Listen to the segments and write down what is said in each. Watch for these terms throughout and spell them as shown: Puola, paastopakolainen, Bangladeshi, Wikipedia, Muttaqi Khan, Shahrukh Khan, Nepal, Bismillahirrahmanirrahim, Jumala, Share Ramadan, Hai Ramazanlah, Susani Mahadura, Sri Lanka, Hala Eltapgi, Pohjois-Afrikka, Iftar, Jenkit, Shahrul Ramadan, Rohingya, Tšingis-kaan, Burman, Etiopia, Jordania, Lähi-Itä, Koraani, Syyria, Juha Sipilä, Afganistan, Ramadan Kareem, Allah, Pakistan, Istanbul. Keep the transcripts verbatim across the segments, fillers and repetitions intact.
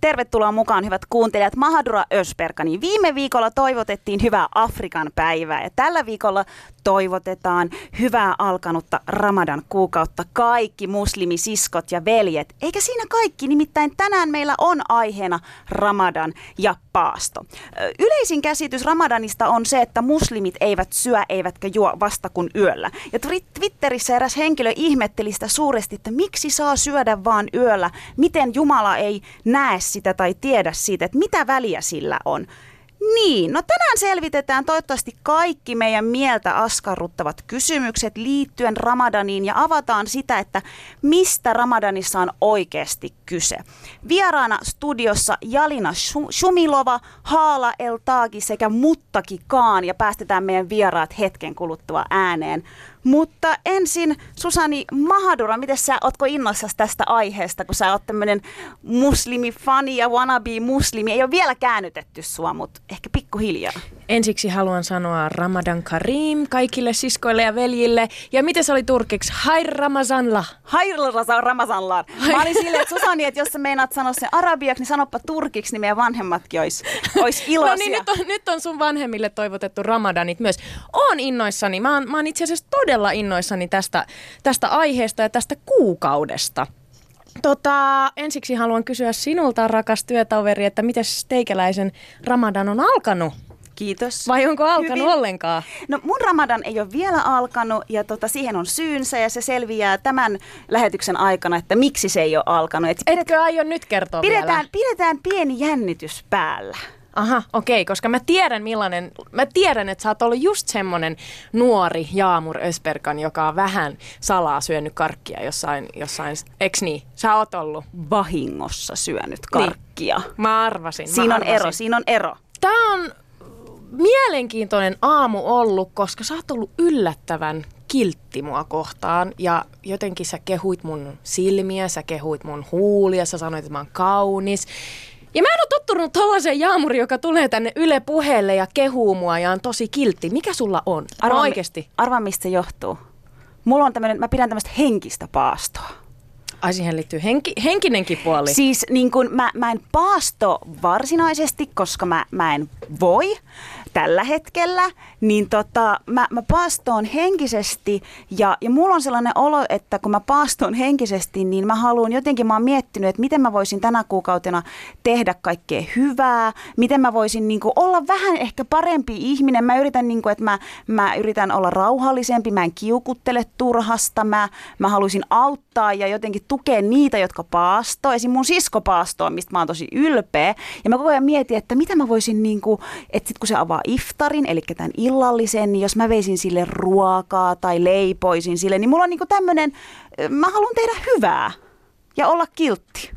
Tervetuloa mukaan, hyvät kuuntelijat, Mahadura Özberkaniin. Viime viikolla toivotettiin hyvää Afrikan päivää ja tällä viikolla toivotetaan hyvää alkanutta Ramadan kuukautta kaikki muslimisiskot ja veljet. Eikä siinä kaikki, nimittäin tänään meillä on aiheena Ramadan ja paasto. Yleisin käsitys Ramadanista on se, että muslimit eivät syö eivätkä juo vasta kuin yöllä. Ja Twitterissä eräs henkilö ihmetteli sitä suuresti, että miksi saa syödä vaan yöllä, miten Jumala ei näe sitä tai tiedä siitä, että mitä väliä sillä on. Niin, no tänään selvitetään toivottavasti kaikki meidän mieltä askarruttavat kysymykset liittyen Ramadaniin ja avataan sitä, että mistä Ramadanissa on oikeasti kyse. Vieraana studiossa Yalina Shumilova, Hala Eltapgi sekä Muttaqi Khan ja päästetään meidän vieraat hetken kuluttua ääneen. Mutta ensin Susani Mahadura, miten sä ootko innoissasi tästä aiheesta, kun sä oot tämmönen muslimifani ja wannabe-muslimi. Ei ole vielä käännytetty sua, mutta ehkä pikkuhiljaa. Ensiksi haluan sanoa Ramadan Kareem kaikille siskoille ja veljille. Ja miten se oli turkiksi? Hai Ramazanlah. Hai Ramazanlah. Mä olin silleen, että Susani, että jos sä meinaat sanoa sen arabiaksi, niin sanoppa turkiksi, niin meidän vanhemmatkin olisi olis iloisia. No niin, nyt on, nyt on sun vanhemmille toivotettu Ramadanit myös. Oon innoissani. Mä oon, mä oon itse asiassa todella innoissani tästä, tästä aiheesta ja tästä kuukaudesta. Tota, ensiksi haluan kysyä sinulta, rakas työtoveri, että miten teikäläisen Ramadan on alkanut? Kiitos. Vai onko alkanut Hyvin. ollenkaan? No mun Ramadan ei ole vielä alkanut ja tota, siihen on syynsä ja se selviää tämän lähetyksen aikana, että miksi se ei ole alkanut. Et Etkö pidet- aio nyt kertoa pidetään, vielä? Pidetään pieni jännitys päällä. Aha, okei, koska mä tiedän millainen, mä tiedän, että sä oot ollut just semmonen nuori Jaamur Özberkan, joka on vähän salaa syönyt karkkia jossain, jossain eks niin? Sä oot ollut vahingossa syönyt karkkia. Niin. Mä arvasin. Siinä mä on arvasin. ero, siinä on ero. Tää on mielenkiintoinen aamu ollut, koska sä oot ollut yllättävän kiltti mua kohtaan ja jotenkin sä kehuit mun silmiä, sä kehuit mun huulia, sä sanoit, että mä oon kaunis. Ja mä en ole tottunut tollaiseen Jaamuriin, joka tulee tänne Yle Puheelle ja kehuu mua ja on tosi kiltti. Mikä sulla on? Arvaa oikeesti. Arvaa, mistä se johtuu. Mulla on tämmönen, mä pidän tämmöistä henkistä paastoa. Ai, siihen liittyy henki, henkinenkin puoli. Siis niin kun mä, mä en paasto varsinaisesti, koska mä, mä en voi tällä hetkellä, niin tota, mä, mä paastoon henkisesti ja, ja mulla on sellainen olo, että kun mä paastoon henkisesti, niin mä haluan jotenkin, mä oon miettinyt, että miten mä voisin tänä kuukautena tehdä kaikkea hyvää, miten mä voisin niin kun olla vähän ehkä parempi ihminen. Mä yritän, niin kun, että mä, mä yritän olla rauhallisempi, mä en kiukuttele turhasta, mä, mä haluaisin auttaa ja jotenkin tukea niitä, jotka paastoo. Esimerkiksi mun sisko paastoo, mistä mä oon tosi ylpeä. Ja mä koko ajan mietin, että mitä mä voisin, niin kun, että sit kun se avaa iftarin, eli tämän illallisen, niin jos mä veisin sille ruokaa tai leipoisin sille, niin mulla on niinku tämmönen, mä haluan tehdä hyvää ja olla kiltti.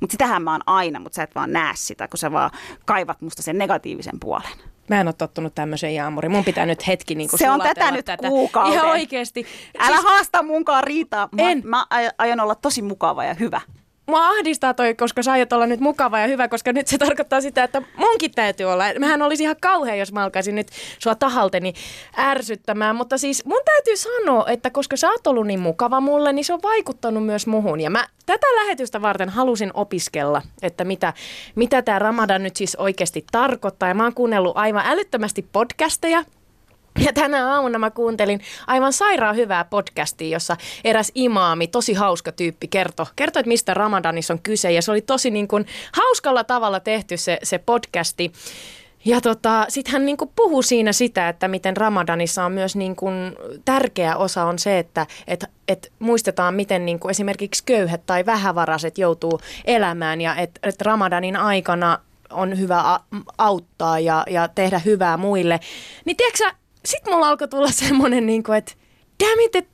Mutta sitähän mä oon aina, mutta sä et vaan näe sitä, kun sä vaan kaivat musta sen negatiivisen puolen. Mä en ole tottunut tämmöiseen, Jaamuri. Mun pitää nyt hetki niin sulatella tätä. Se on tätä nyt tätä. Kuukauden. Ihan oikeesti. Älä siis haasta munkaan riitaa. Mä, en. mä aion olla tosi mukava ja hyvä. Mua ahdistaa toi, koska sä aiot olla nyt mukava ja hyvä, koska nyt se tarkoittaa sitä, että munkin täytyy olla. Mähän olisi ihan kauhea, jos mä alkaisin nyt sua tahalteni ärsyttämään. Mutta siis mun täytyy sanoa, että koska sä oot ollut niin mukava mulle, niin se on vaikuttanut myös muhun. Ja mä tätä lähetystä varten halusin opiskella, että mitä, mitä tää Ramadan nyt siis oikeasti tarkoittaa. Ja mä oon kuunnellut aivan älyttömästi podcasteja. Ja tänä aamuna mä kuuntelin aivan sairaan hyvää podcastia, jossa eräs imaami, tosi hauska tyyppi, kertoi, kertoi että mistä Ramadanissa on kyse. Ja se oli tosi niin kuin hauskalla tavalla tehty se, se podcasti. Ja tota, sitten hän niin kuin puhui siinä sitä, että miten Ramadanissa on myös niin kuin tärkeä osa on se, että et, et muistetaan, miten niin kuin esimerkiksi köyhät tai vähävaraiset joutuu elämään ja että et Ramadanin aikana on hyvä auttaa ja, ja tehdä hyvää muille. Niin tiedätkö sä, sitten mulla alkoi tulla semmoinen, että damn it,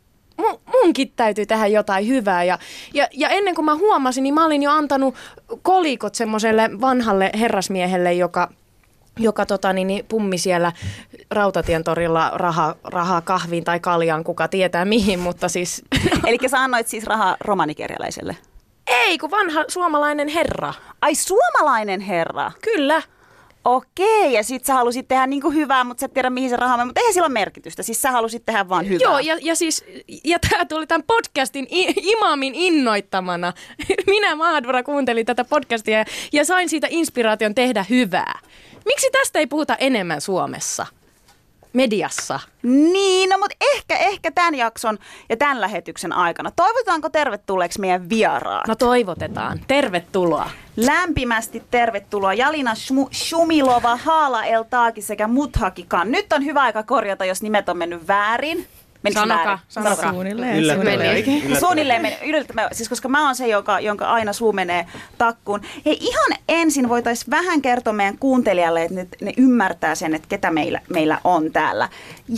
munkin täytyy tehdä jotain hyvää. Ja, ja, ja ennen kuin mä huomasin, niin mä olin jo antanut kolikot semmoiselle vanhalle herrasmiehelle, joka... joka tota, niin, pummi siellä Rautatien torilla rahaa raha kahviin tai kaljaan, kuka tietää mihin, mutta siis... Elikkä sä annoit siis rahaa romanikerjäläiselle? Ei, kun vanha suomalainen herra. Ai, suomalainen herra? Kyllä. Okei, ja sit sä halusit tehdä niinku hyvää, mutta sä et tiedä mihin se raha menee, mutta eihän sillä ole merkitystä, siis sä halusit tehdä vaan hyvää. Joo, ja, ja siis, ja tää tuli tämän podcastin imaamin innoittamana. Minä, Mahadura, kuuntelin tätä podcastia ja, ja sain siitä inspiraation tehdä hyvää. Miksi tästä ei puhuta enemmän Suomessa? Mediassa. Niin, no mutta ehkä, ehkä tämän jakson ja tämän lähetyksen aikana. Toivotaanko tervetulleeksi meidän vieraat? No toivotetaan. Tervetuloa. Lämpimästi tervetuloa Yalina Shumilova, Hala Eltapgi sekä Muttaqi Khan. Nyt on hyvä aika korjata, jos nimet on mennyt väärin. Menikö sanokaa, sanokaa. Suunnilleen. Yllättävää. Suunnilleen meni. Yllättävää. Siis koska mä oon se, joka, jonka aina suu menee takkuun. Hei, ihan ensin voitaisiin vähän kertoa meidän kuuntelijalle, että ne, ne ymmärtää sen, että ketä meillä, meillä on täällä.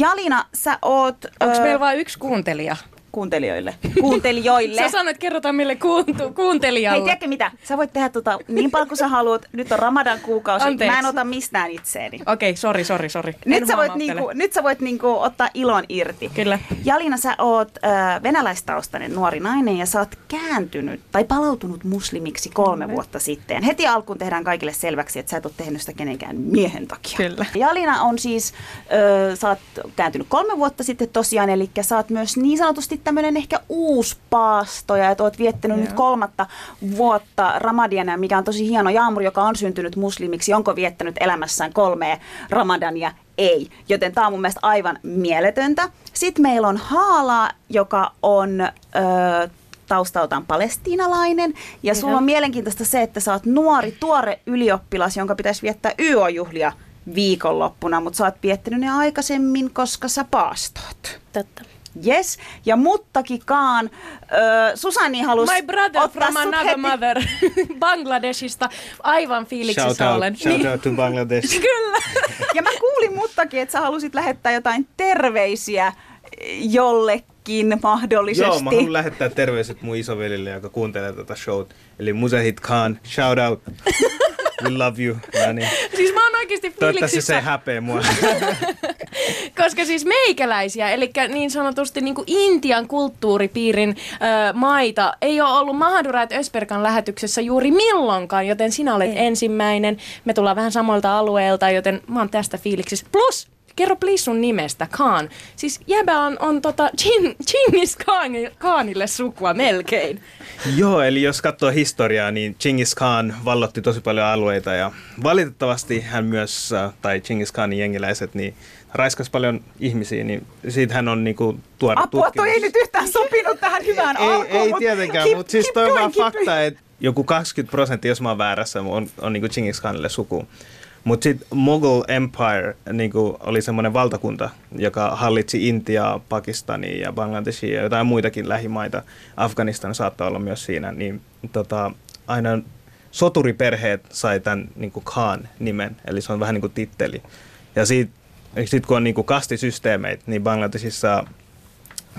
Yalina, sä oot... Onko öö... meillä vain yksi kuuntelija? Kuuntelijoille. Kuuntelijoille. Sä sanoit, kerrotaan meille kuuntu, kuuntelijalle. Hei, tiedätkö mitä? Sä voit tehdä tota niin paljon kuin sä haluat. Nyt on Ramadan kuukausi. Anteeksi. Mä en ota mistään itseeni. Okei, sori, sori, sori. Nyt sä voit, niinku, nyt sä voit niinku ottaa ilon irti. Kyllä. Yalina, sä oot äh, venäläistaustainen nuori nainen ja sä oot kääntynyt tai palautunut muslimiksi kolme Kyllä. vuotta sitten. Heti alkuun tehdään kaikille selväksi, että sä et ole tehnyt sitä kenenkään miehen takia. Kyllä. Yalina on siis, äh, sä oot kääntynyt kolme vuotta sitten tosiaan, eli sä oot myös niin sanotusti tämmöinen ehkä uusi paastoja, että olet viettänyt Joo. nyt kolmatta vuotta Ramadania, mikä on tosi hieno. Jaamur, joka on syntynyt muslimiksi, onko viettänyt elämässään kolmea Ramadania? Ei. Joten tämä on mun mielestä aivan mieletöntä. Sitten meillä on Hala, joka on ö, taustaltaan palestiinalainen. Ja sulla on mielenkiintoista se, että sä oot nuori, tuore ylioppilas, jonka pitäisi viettää Y O-juhlia viikonloppuna, mutta sä oot viettänyt ne aikaisemmin, koska sä paastoot. Totta. Jes, ja Muttaqi Khan, äh, Susani halusi my brother from another mother, Bangladeshista, aivan fiiliksissä olen. Shout niin. out to Bangladesh. Kyllä. Ja mä kuulin Muttaqi, että sä halusit lähettää jotain terveisiä jollekin mahdollisesti. Joo, mä haluan lähettää terveiset mun isovelille, joka kuuntelee tätä showta. Eli Muttaqi Khan, shout out. We love you, Rani. Siis mä oon oikeesti fiiliksissä. Toivottavasti se ei häpeä mua. Koska siis meikäläisiä, eli niin sanotusti niin kuin Intian kulttuuripiirin ö, maita, ei ole ollut Mahadura Özberkan lähetyksessä juuri milloinkaan, joten sinä olet ei. ensimmäinen. Me tullaan vähän samoilta alueelta, joten mä oon tästä fiiliksissä. Plus, kerro please sun nimestä, Khan. Siis jäbä on, on tota, Tšingis-kaanille sukua melkein. Joo, eli jos katsoo historiaa, niin Tšingis-kaan vallotti tosi paljon alueita ja valitettavasti hän myös, tai Tšingis-kaanin jengiläiset, niin raiskas paljon ihmisiä, niin siitä hän on niinku tuore tutkimus. Apua, toi ei nyt yhtään sopinut tähän hyvään ei, alkuun. Ei, ei mut tietenkään, mutta siis toi on vaan fakta, että joku kaksikymmentä prosenttia, jos mä oon väärässä, on, on niinku Tšingis-kaanille suku. Mutta sitten Mughal Empire niinku, oli semmoinen valtakunta, joka hallitsi Intiaa, Pakistania ja Bangladeshia ja jotain muitakin lähimaita. Afganistan saattaa olla myös siinä. Niin, tota, aina soturiperheet sai tämän niinku Khan-nimen, eli se on vähän niin kuin titteli. Ja sitten sit kun on niinku kastisysteemeitä, niin Bangladeshissa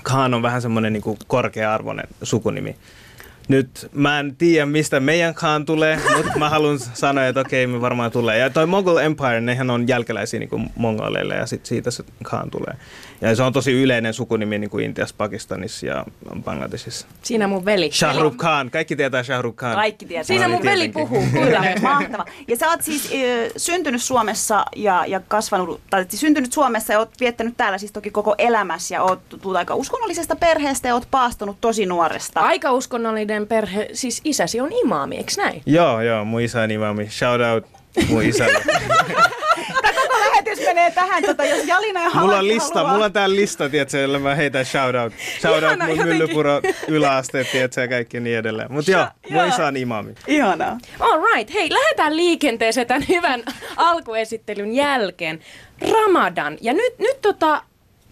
Khan on vähän semmoinen niinku korkea-arvoinen sukunimi. Nyt mä en tiedä, mistä meidän Khan tulee, mutta mä haluan sanoa, että okei, me varmaan tulee. Ja toi Mughal Empire, nehän on jälkeläisiä niin mongoleille ja sit siitä se Khan tulee. Ja se on tosi yleinen sukunimi niin kuin Intiassa, Pakistanissa ja Bangladesissa. Siinä mun veli. Shahrukh Khan. Kaikki tietää Shahrukh Khan. Kaikki tietää. Siinä mun veli puhuu. Kyllä, mahtava. Ja sä oot siis e, syntynyt Suomessa ja, ja kasvanut, tai syntynyt Suomessa ja oot viettänyt täällä siis toki koko elämässä ja oot tullut aika uskonnollisesta perheestä ja oot paastunut tosi nuoresta. Aika uskonnollinen perhe, siis isäsi on imaami, eikö näin? Joo, joo, mun isä on imaami. Shout out mun isälle. Tämä koko lähetys menee tähän, tota, jos Yalina ja Hala haluaa. Mulla on tää lista, tiedätkö, jolla mä heitän shout out. Shout Ihana, out mun jotenkin. Myllypuro yläasteet, tiedätkö, ja kaikki niin edelleen. Mutta joo, mun isä on imaami. Ihanaa. All right, hei, lähdetään liikenteeseen tämän hyvän alkuesittelyn jälkeen. Ramadan. Ja nyt, nyt tota,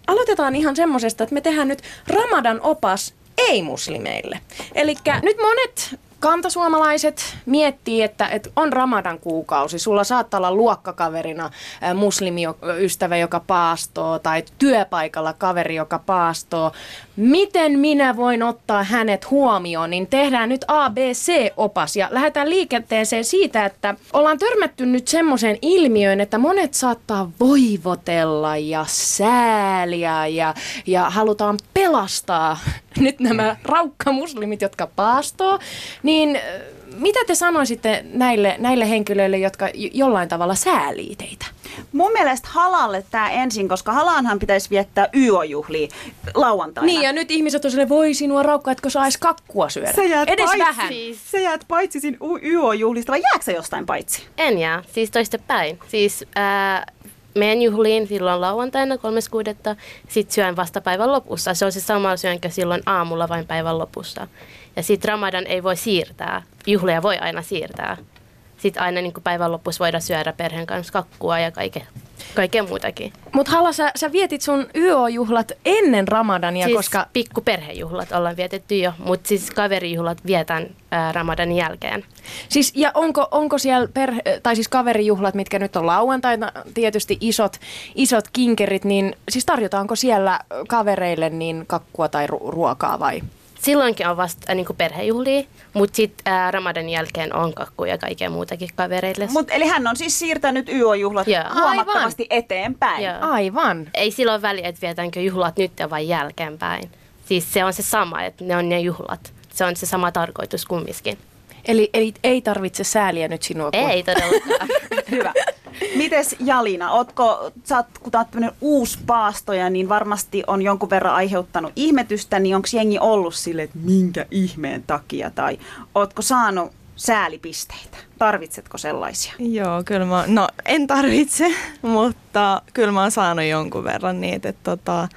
aloitetaan ihan semmosesta, että me tehdään nyt Ramadan opas ei-muslimeille. Elikkä nyt monet kantasuomalaiset miettii, että, että on Ramadan kuukausi. Sulla saattaa olla luokkakaverina muslimiystävä, joka paastoo, tai työpaikalla kaveri, joka paastoo. Miten minä voin ottaa hänet huomioon? Niin tehdään nyt A B C -opas ja lähdetään liikenteeseen siitä, että ollaan törmätty nyt semmoiseen ilmiöön, että monet saattaa voivotella ja sääliä ja, ja halutaan pelastaa nyt nämä raukkamuslimit, jotka paastoo. Niin mitä te sanoisitte näille, näille henkilöille, jotka jollain tavalla säälii teitä? Mun mielestä Halalle tämä ensin, koska Halaanhan pitäisi viettää Y O-juhlia lauantaina. Niin, ja nyt ihmiset on silleen, voi sinua raukka, etkö saa edes kakkua syödä? Sä jäät edes paitsi, vähän. Sä jäät paitsi siinä Y O-juhlista, vai jääksä jostain paitsi? En jää, siis toistepäin. Siis äh, meidän juhliin silloin lauantaina kolmas kuudetta, sit syön vasta päivän lopussa. Se on se sama syönkö silloin aamulla vain päivän lopussa. Ja sit Ramadan ei voi siirtää. Juhlia voi aina siirtää. Sitten aina niin päivän lopussa voidaan syödä perheen kanssa kakkua ja kaikkea, kaikkea muutakin. Mutta Hala, sä, sä vietit sun Y O-juhlat ennen Ramadania, siis koska... pikkuperhejuhlat ollaan vietetty jo, mutta siis kaverijuhlat vietän ää, Ramadanin jälkeen. Siis, ja onko, onko siellä perhe, tai siis kaverijuhlat, mitkä nyt on lauantaina, tietysti isot, isot kinkerit, niin siis tarjotaanko siellä kavereille niin kakkua tai ru- ruokaa vai... Silloinkin on vasta niin kuin perhejuhlia, mutta sitten Ramadanin jälkeen on kakkuja ja kaikkea muutakin kavereille. Mut, eli hän on siis siirtänyt Y O-juhlat yeah. huomattavasti Aivan. eteenpäin. Yeah. Aivan. Ei silloin väliä, että vietäänkö juhlat nyt vai jälkeenpäin. Siis se on se sama, että ne on ne juhlat. Se on se sama tarkoitus kumminkin. Eli, eli ei tarvitse sääliä nyt sinua. Kun... Ei todellakaan. Hyvä. Mites Yalina, ootko, sä oot, kun oot tämmönen uusi paastoja, niin varmasti on jonkun verran aiheuttanut ihmetystä, niin onko jengi ollut sille, että minkä ihmeen takia, tai ootko saanut säälipisteitä? Tarvitsetko sellaisia? Joo, kyllä mä, no en tarvitse, mutta kyllä mä oon saanut jonkun verran niitä, että tota,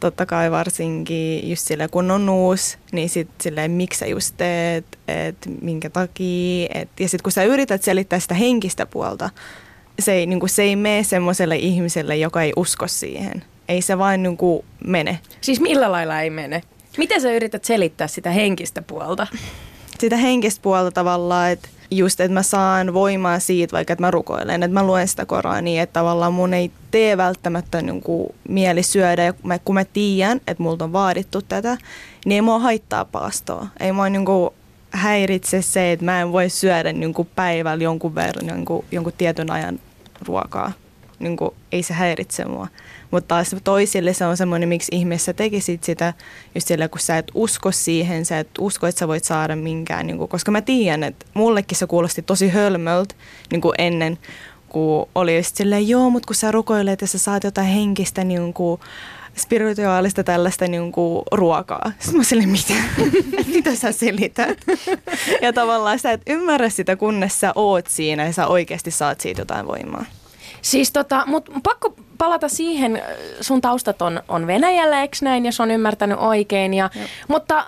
totta kai varsinkin just silleen, kun on uusi, niin sitten silleen, miksi sä just teet, että minkä takia, et, ja sitten kun sä yrität selittää sitä henkistä puolta, Se ei, niin kuin, se ei mene semmoiselle ihmiselle, joka ei usko siihen. Ei se vain niin kuin, mene. Siis millä lailla ei mene? Miten sä yrität selittää sitä henkistä puolta? Sitä henkistä puolta tavallaan, että just, että mä saan voimaa siitä, vaikka että mä rukoilen, että mä luen sitä Koraania, että tavallaan mun ei tee välttämättä niin kuin, mieli syödä. Ja mä, kun mä tiedän, että multa on vaadittu tätä, niin ei mua haittaa paastoa. Ei mua niin kuin, häiritse se, että mä en voi syödä niin kuin päivällä jonkun verran jonkun, jonkun tietyn ajan ruokaa. Niin kuin, ei se häiritse mua. Mutta taas toisille se on semmoinen, miksi ihmeessä tekisit sitä, just sillä kun sä et usko siihen, sä et usko, että sä voit saada minkään. Niin kuin, koska mä tiedän, että mullekin se kuulosti tosi hölmöltä niin kuin ennen, kun oli just silleen, joo, mutta kun sä rukoilet ja sä saat jotain henkistä niin kuin, spirituaalista tällaista niin kuin, ruokaa. Sitten mä silleen, mitä? Mitä sä selität? Ja tavallaan sä et ymmärrä sitä, kunnes sä oot siinä ja sä oikeasti saat siitä jotain voimaa. Siis tota, mut pakko palata siihen, sun taustat on, on Venäjällä, eikö näin? Ja se on ymmärtänyt oikein. Ja, mutta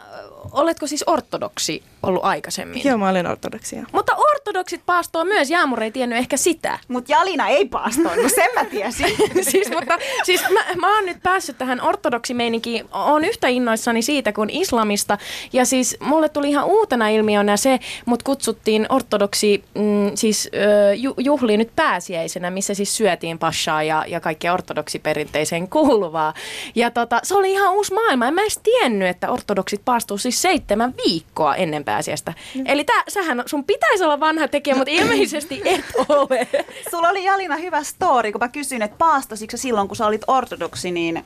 oletko siis ortodoksi ollut aikaisemmin? Joo, mä olen ortodoksia. Mutta ortodoksit paastoo myös, Jaamur ei tiennyt ehkä sitä. Mutta Yalina ei paastoinut, sen mä tiesin. siis mutta, siis mä, mä oon nyt päässyt tähän ortodoksimeininkiin, oon yhtä innoissani siitä kuin islamista. Ja siis mulle tuli ihan uutena ilmiönä se, mut kutsuttiin ortodoksi mm, siis, ju, juhliin nyt pääsiäisenä, missä siis syötiin pashaa ja, ja kaikkea ortodoksiperinteiseen kuuluvaa. Ja tota, se oli ihan uusi maailma, en mä edes tiennyt, että ortodoksit paastuu siis seitsemän viikkoa ennen pääsiäistä. Asiasta. Eli tää, sähän, sun pitäisi olla vanha tekijä, mutta ilmeisesti et ole. Sulla oli Yalina hyvä story, kun mä kysyin, että paastositko silloin, kun sä olit ortodoksi, niin...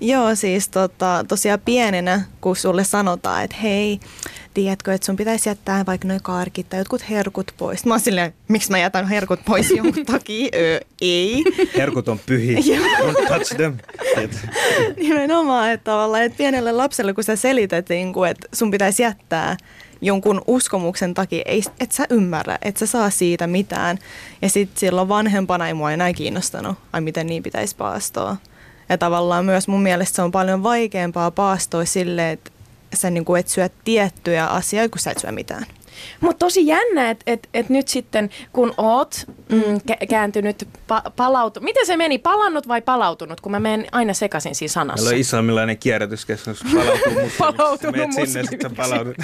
Joo, siis tota, tosiaan pienenä, kun sulle sanotaan, että hei, tiedätkö, että sun pitäisi jättää vaikka noi karkit tai jotkut herkut pois. Mä oon silleen, miksi mä jätän herkut pois jonkun takia? Öö, ei. Herkut on pyhiä. Don't touch them. Nimenomaan, että tavallaan, että pienelle lapselle, kun sä selität, että sun pitäisi jättää jonkun uskomuksen takia, et sä ymmärrä, et sä saa siitä mitään. Ja sitten silloin vanhempana ei mua enää kiinnostanut, ai miten niin pitäisi paastoa. Ja tavallaan myös mun mielestä se on paljon vaikeampaa paastoa sille, että sä niinku et syö tiettyjä asioita, kun sä et syö mitään. Mutta tosi jännä, että et, et nyt sitten kun oot mm, kääntynyt, pa, palautunut, miten se meni, palannut vai palautunut, kun mä menen aina sekaisin siinä sanassa? Meillä on islamilainen kierrätyskeskus, palautunut muslimiksi, palautunut muslimiksi. Menet sinne, sitten palaudut.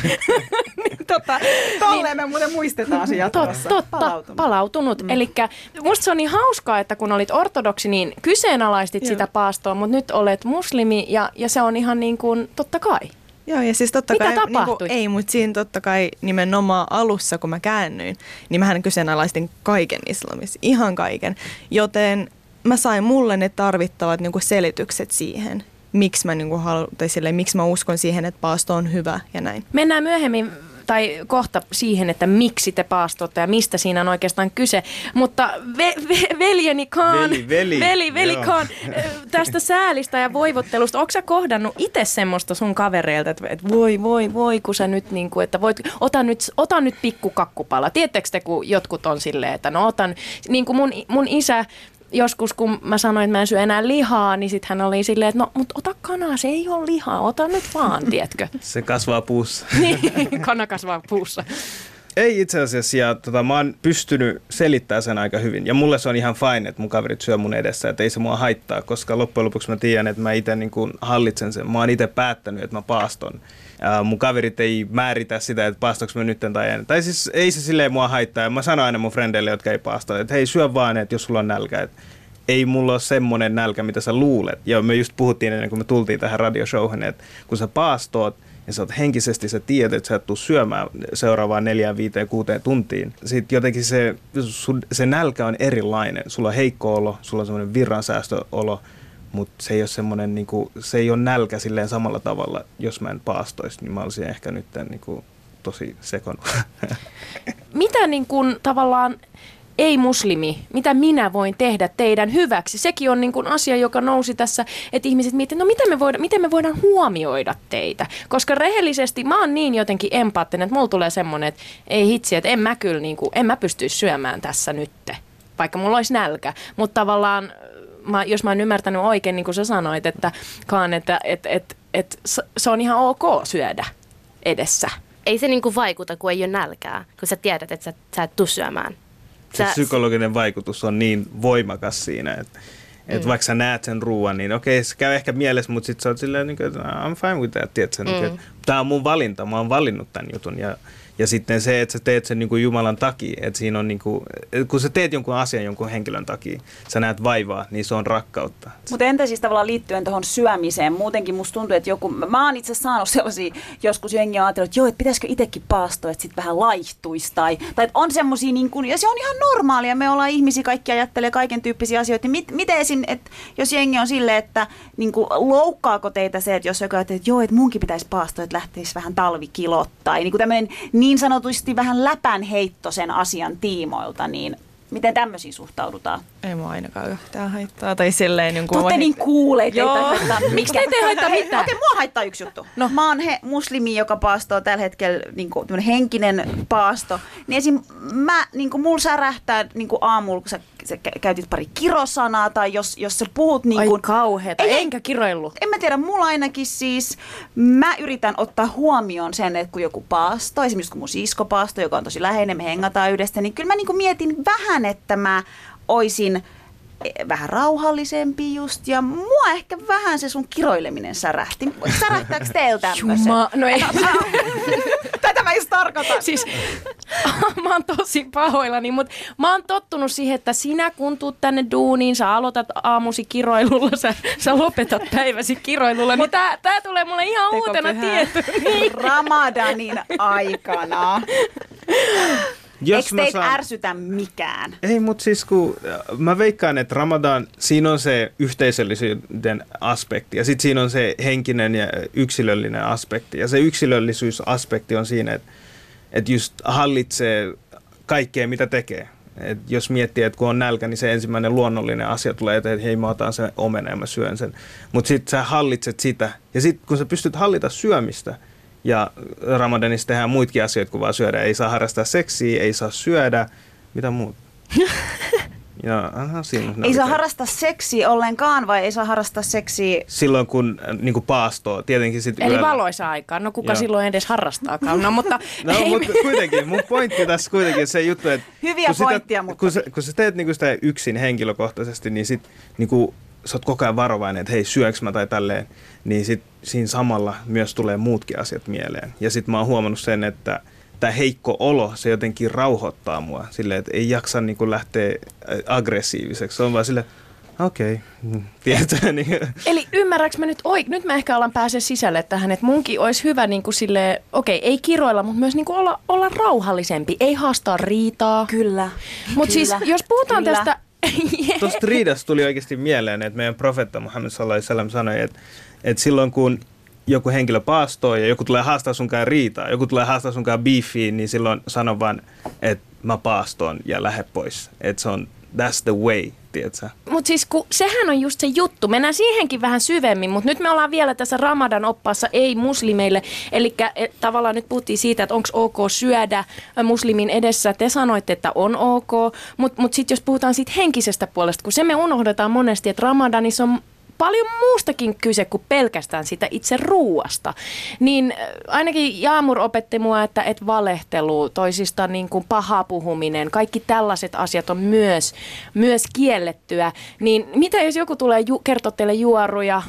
tota, tolleen me muuten muistetaan se jatkuvassa. Totta, palautunut. palautunut. Mm. Elikkä musta se on niin hauskaa, että kun olit ortodoksi, niin kyseenalaistit Joo. sitä paastoa, mutta nyt olet muslimi ja, ja se on ihan niin kuin totta kai. Joo, ja siis totta kai, niinku, ei, mutta siinä totta kai nimenomaan alussa, kun mä käännyin, niin mähän kyseenalaistin kaiken islamissa, ihan kaiken. Joten mä sain mulle ne tarvittavat niinku selitykset siihen, miksi mä, niinku halu, tai silleen, miksi mä uskon siihen, että paasto on hyvä ja näin. Mennään myöhemmin tai kohta siihen, että miksi te paastotte ja mistä siinä on oikeastaan kyse. Mutta ve, ve, veljeni Khan, veli, veli. Veli, veli Khan, tästä säälistä ja voivottelusta, ootko sä kohdannut itse semmoista sun kavereilta, että voi, voi, voi, kun sä nyt niin kuin, että voit, ota nyt, ota nyt pikku kakkupala. Tiedättekö te, kun jotkut on silleen, että no otan, niin kuin mun, mun isä, joskus kun mä sanoin, että mä en syö enää lihaa, niin sit hän oli silleen, että no, mutta ota kanaa, se ei ole lihaa, ota nyt vaan, tiedätkö? Se kasvaa puussa. Niin, kana kasvaa puussa. Ei itse asiassa, ja tota, mä oon pystynyt selittämään sen aika hyvin. Ja mulle se on ihan fine, että mun kaverit syö mun edessä, että ei se mua haittaa, koska loppujen lopuksi mä tiedän, että mä itse niin kuin hallitsen sen. Mä oon itse päättänyt, että mä paaston. Ja mun kaverit ei määritä sitä, että paastoks mä nyt tai en. Tai siis ei se silleen mua haittaa. Ja mä sanon aina mun frendeille, jotka ei paasta, että hei, syö vaan, että jos sulla on nälkä. Että ei mulla ole semmoinen nälkä, mitä sä luulet. Ja me just puhuttiin ennen kuin me tultiin tähän radioshowhun, että kun sä paastoot, ja sä oot henkisesti, sä tiedät, että sä et tuu syömään seuraavaan neljään, viiteen, kuuteen tuntiin. Sitten jotenkin se, se nälkä on erilainen. Sulla on heikko olo, sulla on semmoinen virransäästöolo, mutta se ei ole semmoinen, niin kuin, se ei ole nälkä silleen samalla tavalla. Jos mä en paastoisi, niin mä olisin ehkä nyt niin kuin, tosi sekonut. Mitä niin kuin, tavallaan ei-muslimi, mitä minä voin tehdä teidän hyväksi? Sekin on niin kuin asia, joka nousi tässä, että ihmiset miettivät, no mitä me, voida, mitä me voidaan huomioida teitä? Koska rehellisesti mä oon niin jotenkin empaattinen, että mulla tulee semmoinen, että ei hitsi, että en mä kyllä, niin kuin, en mä pystyisi syömään tässä nytte, vaikka mulla olisi nälkä. Mutta tavallaan, mä, jos mä oon ymmärtänyt oikein, niin kuin sä sanoit, että Kaan, että et, et, et, se on ihan ok syödä edessä. Ei se niin kuin vaikuta, kun ei ole nälkää, kun sä tiedät, että sä, sä et tuu syömään. Se psykologinen vaikutus on niin voimakas siinä, että et mm. vaikka sä näet sen ruuan, niin okei, se käy ehkä mielessä, mutta sit sä oot silleen, että I'm fine with that, tiedätkö? Mm. Tää on mun valinta, mä oon valinnut tämän jutun. Ja, ja sitten se, että sä teet sen niin kuin Jumalan takia, että siinä on niin kuin, kun sä teet jonkun asian jonkun henkilön takia, sä näet vaivaa, niin se on rakkautta. Mutta entä siis tavallaan liittyen tuohon syömiseen? Muutenkin musta tuntuu, että joku, mä oon itse saanut sellaisia, joskus jengi on ajatellut, että joo, että pitäisikö itsekin paastoa, että sit vähän laihtuisi. Tai, tai että on semmosia, niin kuin, ja se on ihan normaalia, me ollaan ihmisiä, kaikki ajattelee kaiken tyyppisiä asioita. Mit, miten esim, että jos jengi on silleen, että niin kuin, loukkaako teitä se, että jos joku ajattelee, että joo, että munkin pitäisi paastoa, että lähtisi vähän talvikilot tai niin kuin tämmöinen niin sanotusti vähän läpänheitto sen asian tiimoilta, niin miten tämmöisiin suhtaudutaan? Ei mua ainakaan yhtään haittaa. Tai silleen, niin kuin te niin kuulee. Miksi te ei haittaa mitään? Okei, mua haittaa yksi juttu. No. Mä oon he, muslimi, joka paastoo tällä hetkellä niin kuin, henkinen paasto. Niin esim. Mä, niin kuin, mulla särähtää niin kuin aamulla, kun sä, sä käytit pari kirosanaa tai jos, jos sä puhut niin kuin... Ai kauheeta, ei, enkä kiroillut. En mä tiedä, mulla ainakin siis... Mä yritän ottaa huomioon sen, että kun joku paasto, esimerkiksi kun mun sisko paasto, joka on tosi läheinen, me hengataan yhdessä, niin kyllä mä niin kuin mietin vähän, että mä oisin vähän rauhallisempi just, ja mua ehkä vähän se sun kiroileminen särähti. Särähtääkö teiltä tämmöisen? Juma, no ei. Tätä mä just tarkoitan. Siis, mä oon tosi pahoillani, mutta mä oon tottunut siihen, että sinä kun tuut tänne duuniin, sä aloitat aamusi kiroilulla, sä, sä lopetat päiväsi kiroilulla, niin tää, tää tulee mulle ihan uutena tietysti. Ramadanin aikana. Eikö teitä saan... ärsytä mikään? Ei, mutta siis kun mä veikkaan, että Ramadan, siinä on se yhteisöllisyyden aspekti ja sitten siinä on se henkinen ja yksilöllinen aspekti. Ja se yksilöllisyysaspekti on siinä, että, että just hallitsee kaikkea, mitä tekee. Et jos miettii, että kun on nälkä, niin se ensimmäinen luonnollinen asia tulee eteen, että hei, mä otan sen omena ja mä syön sen. Mutta sitten sä hallitset sitä. Ja sitten kun sä pystyt hallita syömistä, ja Ramadanissa tehdään muitakin asioita kuin vaan syödä. Ei saa harrastaa seksiä, ei saa syödä. Mitä muut? Ja, aha, ei saa harrastaa seksiä ollenkaan vai ei saa harrastaa seksiä? Silloin kun niin kuin paastoo. Tietenkin sit eli yöllä. Valoisa aikaa. No kuka ja. Silloin edes harrastaakaan. No, mutta, no, mutta kuitenkin. Mun pointti tässä kuitenkin se juttu, että... Hyviä kun pointtia, sitä, mutta... Kun sä, kun sä teet niin kuin sitä yksin henkilökohtaisesti, niin sit... Niin kuin, sä oot koko ajan varovainen, että hei, syöks mä tai tälleen, niin sit siinä samalla myös tulee muutkin asiat mieleen. Ja sit mä oon huomannut sen, että tämä heikko olo, se jotenkin rauhoittaa mua silleen, että ei jaksa niin kuin lähteä aggressiiviseksi. Se on vaan silleen, okei, okay. Tietää. Niin. Eli ymmärräks mä nyt oikein? Nyt mä ehkä alan pääsee sisälle tähän, että munkin olisi hyvä niin kuin silleen, okei, okay, ei kiroilla, mutta myös niin kuin olla, olla rauhallisempi. Ei haastaa riitaa. Kyllä. Mutta siis, jos puhutaan Kyllä. tästä... Yeah. Tuosta riidasta tuli oikeasti mieleen, että meidän profeetta Muhammad sallallahu alaihi wasallam sanoi, että, että silloin kun joku henkilö paastoi ja joku tulee haastaa sunkaan riitaa, joku tulee haastaa sunkaan beefiin, niin silloin sano vaan, että mä paastoon ja lähde pois. Että se on, that's the way, tietsä. Mut siis kun, sehän on just se juttu. Mennään siihenkin vähän syvemmin, mutta nyt me ollaan vielä tässä Ramadan oppaassa ei-muslimeille. Eli tavallaan nyt puhuttiin siitä, että onko ok syödä muslimin edessä. Te sanoitte, että on ok, mutta mut sitten jos puhutaan siitä henkisestä puolesta, kun se me unohdetaan monesti, että Ramadanissa on paljon muustakin kyse kuin pelkästään sitä itse ruuasta. Niin ainakin Jaamur opetti mua, että et valehtelu, toisista niin kuin paha puhuminen, kaikki tällaiset asiat on myös, myös kiellettyä. Niin mitä jos joku tulee ju- kertoa teille juoruja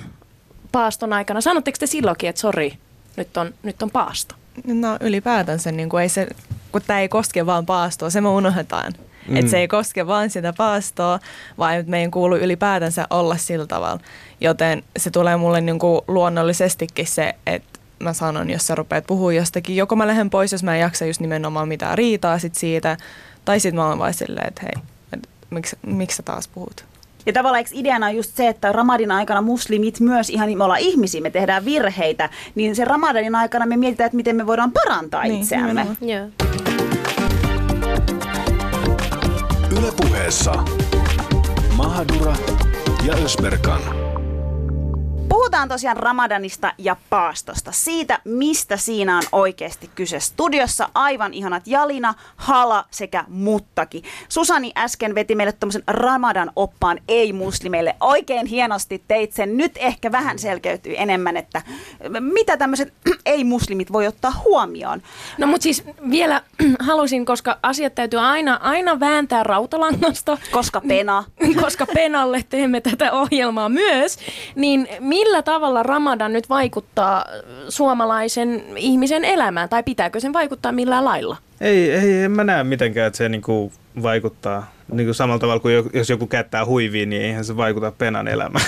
paaston aikana? Sanotteko te silloinkin, että sori, nyt on, nyt on paasto? No ylipäätänsä, niin kuin ei se, kun tämä ei koske vaan paastoa, se me unohdetaan. Mm. Että se ei koske vaan sitä paastoa, vaan meidän kuuluu ylipäätänsä olla sillä tavalla. Joten se tulee mulle niinku luonnollisestikin se, että mä sanon, jos sä rupeat puhua jostakin. Joko mä lähden pois, jos mä en jaksa just nimenomaan mitään riitaa sit siitä. Tai sit mä oon vaan silleen, että hei, et, miksi, miksi sä taas puhut? Ja tavallaan eikö ideana on just se, että Ramadanin aikana muslimit myös, ihan me ollaan ihmisiä, me tehdään virheitä. Niin sen Ramadanin aikana me mietitään, että miten me voidaan parantaa niin, itseämme. Joo. Yle Puheessa Mahadura ja Özberkan. Puhutaan tosiaan Ramadanista ja paastosta. Siitä, mistä siinä on oikeasti kyse. Studiossa aivan ihanat Jalina, Hala sekä Muttaqi. Susani äsken veti meille tommosen Ramadan-oppaan ei-muslimeille. Oikein hienosti teit sen. Nyt ehkä vähän selkeytyy enemmän, että mitä tämmöiset ei-muslimit voi ottaa huomioon. No mut siis vielä halusin, koska asiat täytyy aina, aina vääntää rautalangasta. Koska pena. Koska penalle teemme tätä ohjelmaa myös. Niin millä tavalla Ramadan nyt vaikuttaa suomalaisen ihmisen elämään, tai pitääkö sen vaikuttaa millään lailla? Ei, ei en mä näe mitenkään, että se niinku vaikuttaa. Niinku samalla tavalla kuin jos joku käyttää huivia, niin eihän se vaikuta penan elämään.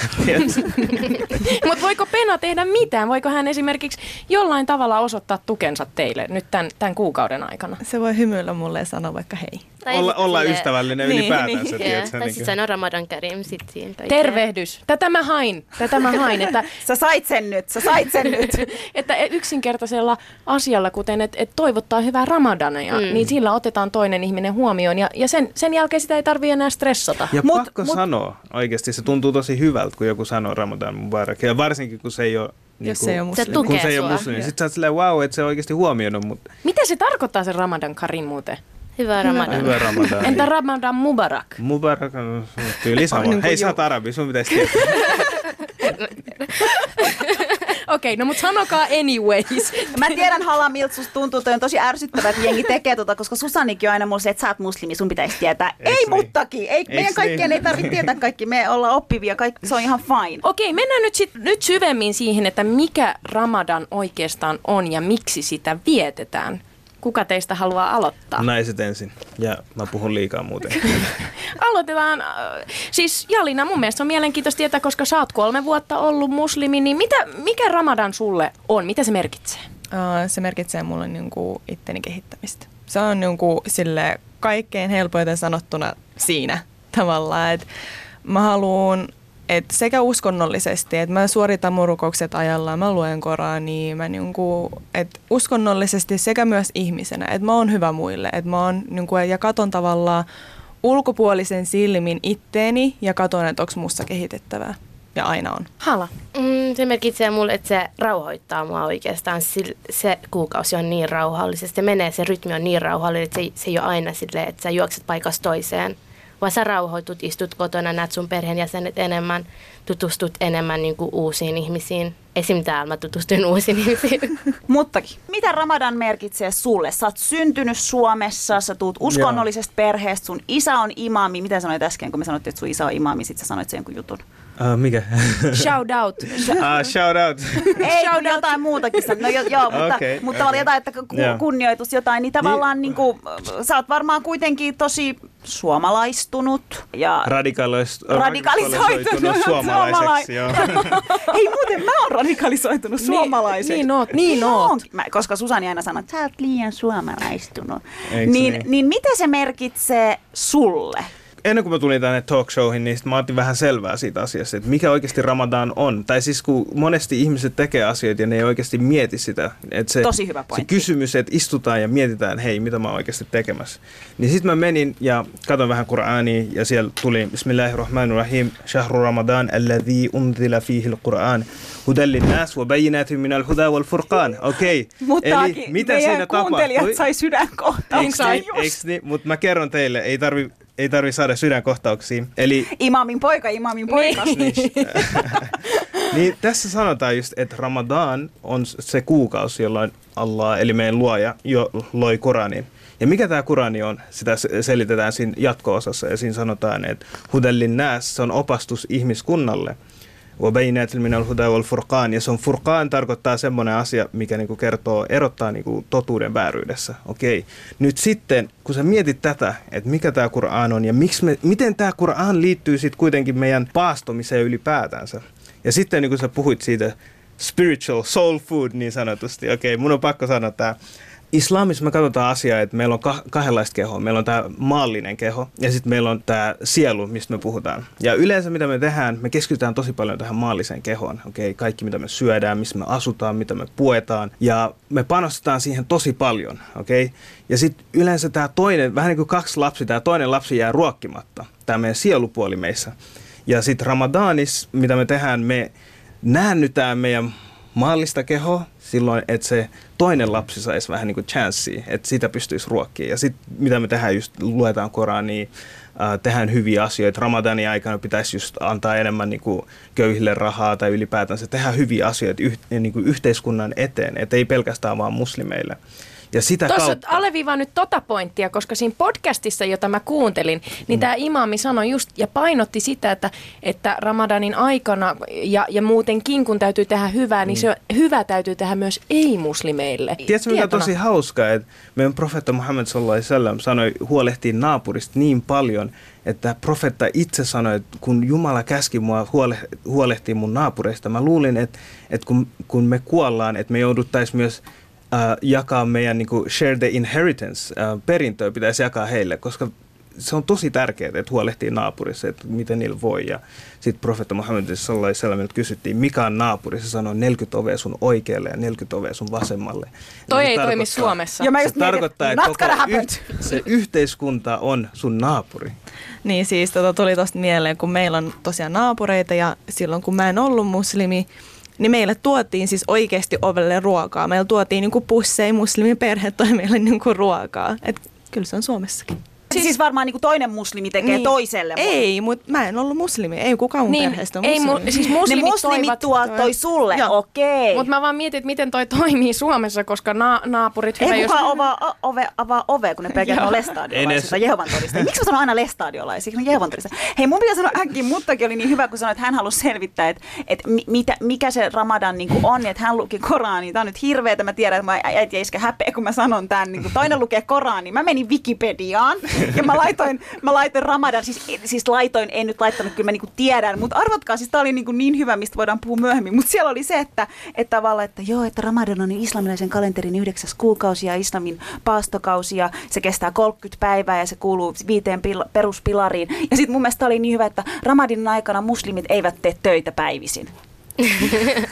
Mutta voiko pena tehdä mitään? Voiko hän esimerkiksi jollain tavalla osoittaa tukensa teille nyt tämän, tämän kuukauden aikana? Se voi hymyillä mulle ja sanoa vaikka hei. Tai olla olla sille... ystävällinen niin, ylipäätänsä. Niin. Tiedätkö, tai sitten sanoa Ramadan Kareem sit siinä. Tervehdys. Tätä mä hain. Tätä mä hain. Että... sä sait sen nyt. Sä sait sen nyt. Että yksinkertaisella asialla, kuten että et toivottaa hyvää Ramadania, mm. niin sillä otetaan toinen ihminen huomioon ja, ja sen, sen jälkeen sitä ei tarvitse enää stressata. Ja mut, pakko mut... sanoa oikeasti, se tuntuu tosi hyvältä, kun joku sanoo Ramadan Mubarak. Ja varsinkin, kun se ei ole... Niin kun, se ei ole muslimi. Kun se ei ole muslimi. Sitten sä oot silleen, wow, että se on oikeasti huomioinut. Mut... mitä se tarkoittaa se Ramadan Karim muuten? Hyvää Ramadan. Hyvää Ramadan. Entä Ramadan Mubarak? Mubarak on tyyli sama. Niin hei, sä oot arabi, sun pitäisi tietää. Okei, okay, no mut sanokaa anyways. Mä tiedän, Hala, miltä susta tuntuu. Toi on tosi ärsyttävää, että jengi tekee tota, koska Susanikin on aina mulle se, että sä oot muslimi, sun pitäisi tietää. Eks ei niin? Muttaqi. Ei, meidän kaikkien niin? Ei tarvitse tietää kaikki. Me ollaan oppivia, kaikki, se on ihan fine. Okei, okay, mennään nyt, sit, nyt syvemmin siihen, että mikä Ramadan oikeastaan on ja miksi sitä vietetään. Kuka teistä haluaa aloittaa? Naiset ensin. Ja mä puhun liikaa muuten. Aloitetaan. Siis Jalina, mun mielestä on mielenkiintoista tietää, koska sä oot kolme vuotta ollut muslimi, niin mitä, mikä Ramadan sulle on? Mitä se merkitsee? Se merkitsee mulle niinku itteni kehittämistä. Se on niinku sille kaikkein helpoiten sanottuna siinä tavallaan, että mä haluun et sekä uskonnollisesti, että mä suoritan mun rukoukset ajallaan, mä luen Koraania, mä niinku, et uskonnollisesti sekä myös ihmisenä, että mä oon hyvä muille, että mä oon niinku, ja katon tavallaan ulkopuolisen silmin itteeni ja katon, että onko musta kehitettävää. Ja aina on. Hala. Mm, se merkitsee mulle, että se rauhoittaa mua oikeastaan. Se kuukausi on niin rauhallisesti, se menee, se rytmi on niin rauhallinen, että se, se ei ole aina silleen, että sä juokset paikasta toiseen. Vaan sä rauhoitut, istut kotona, näet sun perheenjäsenet enemmän, tutustut enemmän niin kuin uusiin ihmisiin. Esim. Täällä mä tutustuin uusiin ihmisiin. Muttaqi, mitä Ramadan merkitsee sulle? Sä oot syntynyt Suomessa, sä tuut uskonnollisesta perheestä, sun isä on imaami. Mitä sanoit äsken, kun me sanottiin, että sun isä on imaami, sit sä sanoit sen jonkun jutun? Uh, mikä? Shout out. Ah, shout out. Ei, shout out. Jotain muutakin sanoo. No jo, joo, mutta, okay, mutta oli jotain, että ku, yeah. kunnioitus jotain, niin tavallaan Ni- niin kuin, sä oot varmaan kuitenkin tosi suomalaistunut ja radikalisoitunut, radikalisoitunut suomalaiseksi. Suomala- Hei muuten, mä oon radikalisoitunut niin, suomalaiseksi. Niin oot, niin oot. Mä, koska Susani aina sanoo, että sä oot liian suomalaistunut. Niin, niin? niin mitä se merkitsee sulle? Ennen kuin mä tulin tänne talkshowhin, niin mä otin vähän selvää siitä asiasta, että mikä oikeasti Ramadan on. Tai siis kun monesti ihmiset tekee asioita ja ne ei oikeasti mieti sitä. Että se, tosi hyvä pointti. Se kysymys, että istutaan ja mietitään, hei, mitä mä oon oikeasti tekemässä. Niin sit mä menin ja katon vähän Koraania ja siellä tuli Bismillahirrahmanirrahim, Shahrul Ramadan, alladhi unzila fihil Qur'an, Hudellin nas wa bayinat himmin al-hudaval furqan. Okei, okay. Eli mitä siinä tapahtui? Mutta kuuntelijat sai sydänkohtaan. Eiks niin? Mutta mä kerron teille, ei tarvi... Ei tarvitse saada sydänkohtauksia. Eli imaamin poika, imaamin poika. Niin. Niin, tässä sanotaan just, että Ramadan on se kuukausi, jolloin Allah, eli meidän luoja, jo loi Koraanin. Ja mikä tämä Koraani on, sitä selitetään siinä jatko-osassa. Ja siinä sanotaan, että Hudellin nas, se on opastus ihmiskunnalle. Wa bayinat himmin al-hudaval furqan. Ja se on furqan tarkoittaa semmoinen asia, mikä niinku kertoo, erottaa niinku totuuden vääryydessä. Okei. Nyt sitten, kun sä mietit tätä, että mikä tämä Qur'an on ja miksi me, miten tämä Qur'an liittyy sitten kuitenkin meidän paastomiseen ylipäätänsä. Ja sitten niin kun sä puhuit siitä spiritual soul food niin sanotusti. Okei, mun on pakko sanoa tämä. Islamissa me katsotaan asiaa, että meillä on kah- kahdenlaista kehoa. Meillä on tämä maallinen keho ja sitten meillä on tämä sielu, mistä me puhutaan. Ja yleensä mitä me tehdään, me keskitytään tosi paljon tähän maalliseen kehoon. Okei, kaikki mitä me syödään, missä me asutaan, mitä me puetaan ja me panostetaan siihen tosi paljon. Okei? Ja sitten yleensä tämä toinen, vähän niin kuin kaksi lapsi, tämä toinen lapsi jää ruokkimatta. Tämä meidän sielupuoli meissä. Ja sitten Ramadanissa, mitä me tehdään, me näännytään meidän maallista kehoa silloin, että se toinen lapsi saisi vähän niin kuin chanssiä, että sitä pystyisi ruokkimaan. Ja sitten mitä me tehdään, just luetaan Korania, äh, tehdään hyviä asioita. Ramadanin aikana pitäisi just antaa enemmän niin kuin köyhille rahaa tai ylipäätänsä tehdä hyviä asioita yh, niin kuin yhteiskunnan eteen, et ei pelkästään vaan muslimeille. Ja sitä Tuossa kautta... Alleviivaa nyt tota pointtia, koska siinä podcastissa, jota mä kuuntelin, niin mm. tämä imaami sanoi just ja painotti sitä, että, että Ramadanin aikana ja, ja muutenkin, kun täytyy tehdä hyvää, mm. niin se hyvä täytyy tehdä myös ei-muslimeille. Tiedätkö, mikä on tosi hauskaa, että meidän profeetta Muhammad sallallahu alaihi wasallam sanoi huolehtia naapurista niin paljon, että profeetta itse sanoi, että kun Jumala käski mua huolehtia mun naapureista, mä luulin, että, että kun, kun me kuollaan, että me jouduttaisiin myös Uh, jakaa meidän niin kuin share the inheritance, uh, perintöä pitäisi jakaa heille, koska se on tosi tärkeää, että huolehtii naapurissa, että miten niillä voi. Ja sitten profeetta Muhammad sallallahu alaihi wasallam kysyttiin, mikä on naapuri, se sanoi neljäkymmentä ovea sun oikealle ja neljäkymmentä ovea sun vasemmalle. Toi ei toimi Suomessa. Ja mä just se mietin, tarkoittaa, että koko yh- se yhteiskunta on sun naapuri. Niin siis tota, tuli tosta mieleen, kun meillä on tosiaan naapureita ja silloin kun mä en ollut muslimi, niin meille tuotiin siis oikeasti ovelle ruokaa. Meillä tuotiin niinku pusseja, muslimiperhe toi meille niinku ruokaa. Et kyllä se on Suomessakin. Siis, siis varmaan niinku toinen muslimi tekee niin toiselle. Ei, mutta mä en ollut muslimi. Ei kukaan mun niin, perheestä ole muslimi. Mu- siis muslimit ne muslimit tuo, toi sulle, okei. Mutta mä vaan mietin, että miten toi toimii Suomessa, koska na- naapurit... Ei kukaan jos... avaa ove, ova ovea, kun ne pelkää on lestadiolaisista, Jehovan todistajia. Miksi mä sanon aina lestadiolaisiksi? No Jehovan todistajia. Hei, mun pitää sanoa äkkiä, Muttaqi oli niin hyvä, kun sanoi, että hän halusi selvittää, että et mitä, mikä se Ramadan niinku on, että hän luki Koraania. Tää on nyt hirveetä, mä tiedän, että mä äiti ja iskä häpeä, kun mä sanon tämän. Niin toinen lukee Koraania. Mä menin Wikipediaan. Ja mä laitoin, mä laitoin Ramadan, siis, siis laitoin, en nyt laittanut, kyllä mä niinku tiedän, mutta arvatkaa, siis tää oli niinku niin hyvä, mistä voidaan puhua myöhemmin, mutta siellä oli se, että, että tavallaan, että joo, että Ramadan on islamilaisen kalenterin yhdeksäs kuukausi ja islamin paastokausi ja se kestää kolmekymmentä päivää ja se kuuluu viiteen pil- peruspilariin. Ja sit mun mielestä oli niin hyvä, että Ramadanin aikana muslimit eivät tee töitä päivisin.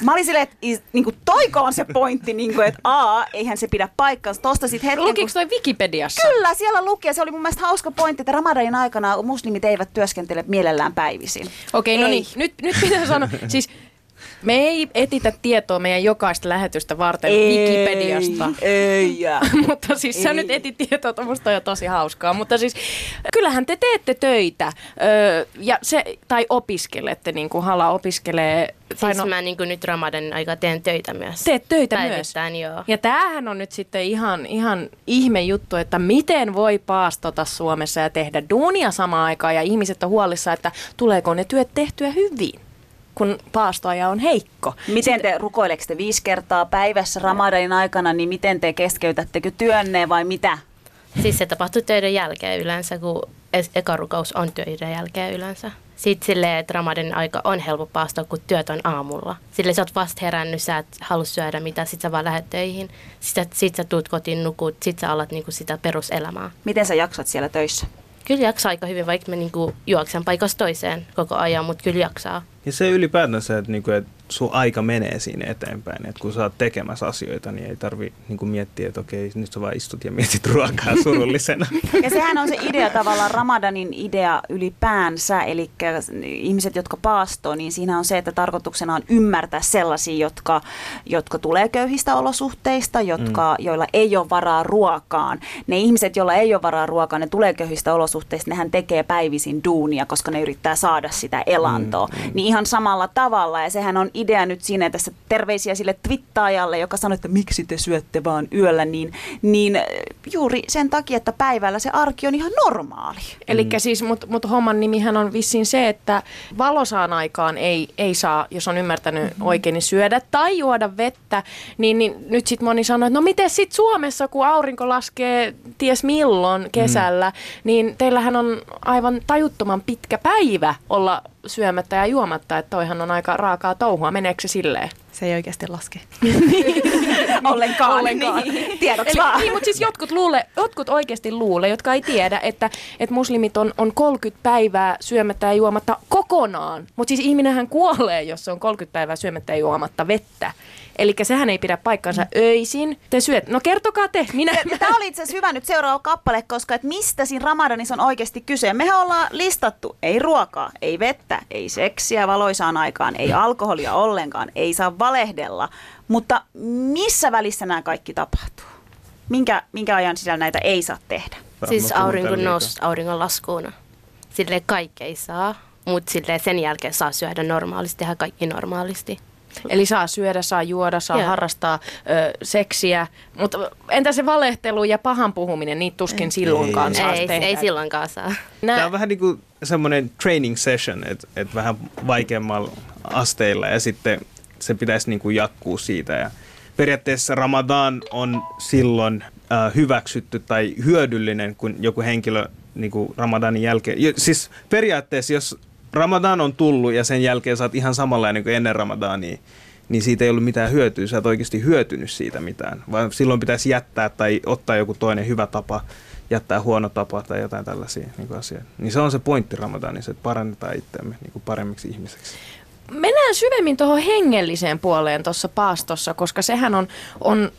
Mä olin silleen, että niinku, toiko on se pointti, niinku, että a, eihän se pidä paikkaansa. Tosta sit hetken, lukiko toi Wikipediassa? Kyllä, siellä luki ja se oli mun mielestä hauska pointti, että Ramadanin aikana muslimit eivät työskentele mielellään päivisin. Okei, okay, no niin, nyt, nyt pitää sanoa, siis me ei etitä tietoa meidän jokaista lähetystä varten ei, Wikipediasta. Ei, mutta siis ei. Sä nyt etit tietoa, musta on jo tosi hauskaa. Mutta siis kyllähän te teette töitä öö, ja se, tai opiskelette, niin kuin Hala opiskelee. Siis no, mä niin kuin nyt Ramadanin aikaa teen töitä myös. Teet töitä päivittäin, myös. Joo. Ja tämähän on nyt sitten ihan, ihan ihme juttu, että miten voi paastota Suomessa ja tehdä duunia samaan aikaan. Ja ihmiset on huolissaan, että tuleeko ne työt tehtyä hyvin. kun paastoaja on heikko. Miten te rukoileks te viisi kertaa päivässä Ramadanin aikana, niin miten te keskeytättekö työnne vai mitä? Siis se tapahtuu töiden jälkeen yleensä, kun eka rukous on töiden jälkeen yleensä. Sitten silleen, että Ramadanin aika on helppo paastoa, kun työt on aamulla. Silleen sä oot vasta herännyt, sä et halua syödä mitään, sit sä vaan lähdet töihin. Sitten sit sä tuut kotiin, nukut, sit sä alat niinku sitä peruselämää. Miten sä jaksat siellä töissä? Kyllä jaksaa aika hyvin, vaikka mä niinku juoksen paikasta toiseen koko ajan, mutta kyllä jaksaa. Ja se ylipäätään se, että niinku, et sun aika menee siinä eteenpäin. Et kun sä oot tekemässä asioita, niin ei tarvi niinku miettiä, että okei, nyt sä vaan istut ja mietit ruokaa surullisena. Ja sehän on se idea tavallaan, Ramadanin idea ylipäänsä. Eli ihmiset, jotka paastoo, niin siinä on se, että tarkoituksena on ymmärtää sellaisia, jotka, jotka tulee köyhistä olosuhteista, jotka, mm. joilla ei ole varaa ruokaan. Ne ihmiset, joilla ei ole varaa ruokaan, ne tulee köyhistä olosuhteista, nehän tekee päivisin duunia, koska ne yrittää saada sitä elantoa. Mm. Niin ihan samalla tavalla, ja sehän on idea nyt siinä tässä terveisiä sille twittaajalle, joka sanoi, että miksi te syötte vaan yöllä, niin, niin juuri sen takia, että päivällä se arki on ihan normaali. Mm. Elikkä siis, mutta mut homman nimihän on vissiin se, että valosaan aikaan ei, ei saa, jos on ymmärtänyt mm-hmm. oikein, niin syödä tai juoda vettä, niin, niin nyt sitten moni sanoo, että no miten sitten Suomessa, kun aurinko laskee ties milloin kesällä, mm. niin teillähän on aivan tajuttoman pitkä päivä olla syömättä ja juomatta, että toihan on aika raakaa touhua. Meneekö se silleen? Se ei oikeasti laske. Ollenkaan. Ollenkaan. Niin. Tiedoksi vaan. Niin, mutta siis jotkut, luule, jotkut oikeasti luulee, jotka ei tiedä, että, että muslimit on, on kolmekymmentä päivää syömättä ja juomatta kokonaan. Mutta siis ihminenhän kuolee, jos on kolmekymmentä päivää syömättä ja juomatta vettä. Eli sehän ei pidä paikkansa öisin. Te syöt. No kertokaa te. Minä. Tämä oli itse asiassa hyvä nyt seuraava kappale, koska et mistä siinä Ramadanissa on oikeasti kyse. Mehän ollaan listattu. Ei ruokaa, ei vettä, ei seksiä valoisaan aikaan, ei alkoholia ollenkaan, ei saa valehdella. Mutta missä välissä nämä kaikki tapahtuu? Minkä, minkä ajan sisällä näitä ei saa tehdä? Siis auringon nous, auringon laskuuna. Silleen kaikki ei saa, mutta sen jälkeen saa syödä normaalisti, tehdä kaikki normaalisti. Eli saa syödä, saa juoda, saa yeah. harrastaa ö, seksiä, mutta entä se valehtelu ja pahan puhuminen, niitä tuskin ei, silloinkaan ei, saa ei, tehdä. Ei silloinkaan saa. Nä- Tämä on vähän niin kuin semmoinen training session, että et vähän vaikeammalla asteilla ja sitten se pitäisi niin kuin jatkuu siitä. Ja periaatteessa Ramadan on silloin äh, hyväksytty tai hyödyllinen, kun joku henkilö niin kuin Ramadanin jälkeen, siis periaatteessa jos Ramadan on tullut ja sen jälkeen sä oot ihan samanlainen kuin ennen Ramadania, niin siitä ei ollut mitään hyötyä. Sä et oikeasti hyötynyt siitä mitään, vaan silloin pitäisi jättää tai ottaa joku toinen hyvä tapa, jättää huono tapa tai jotain tällaisia niin asioita. Niin se on se pointti Ramadanissa, että parannetaan itseämme niin paremmiksi ihmiseksi. Mennään syvemmin tuohon hengelliseen puoleen tuossa paastossa, koska sehän on, on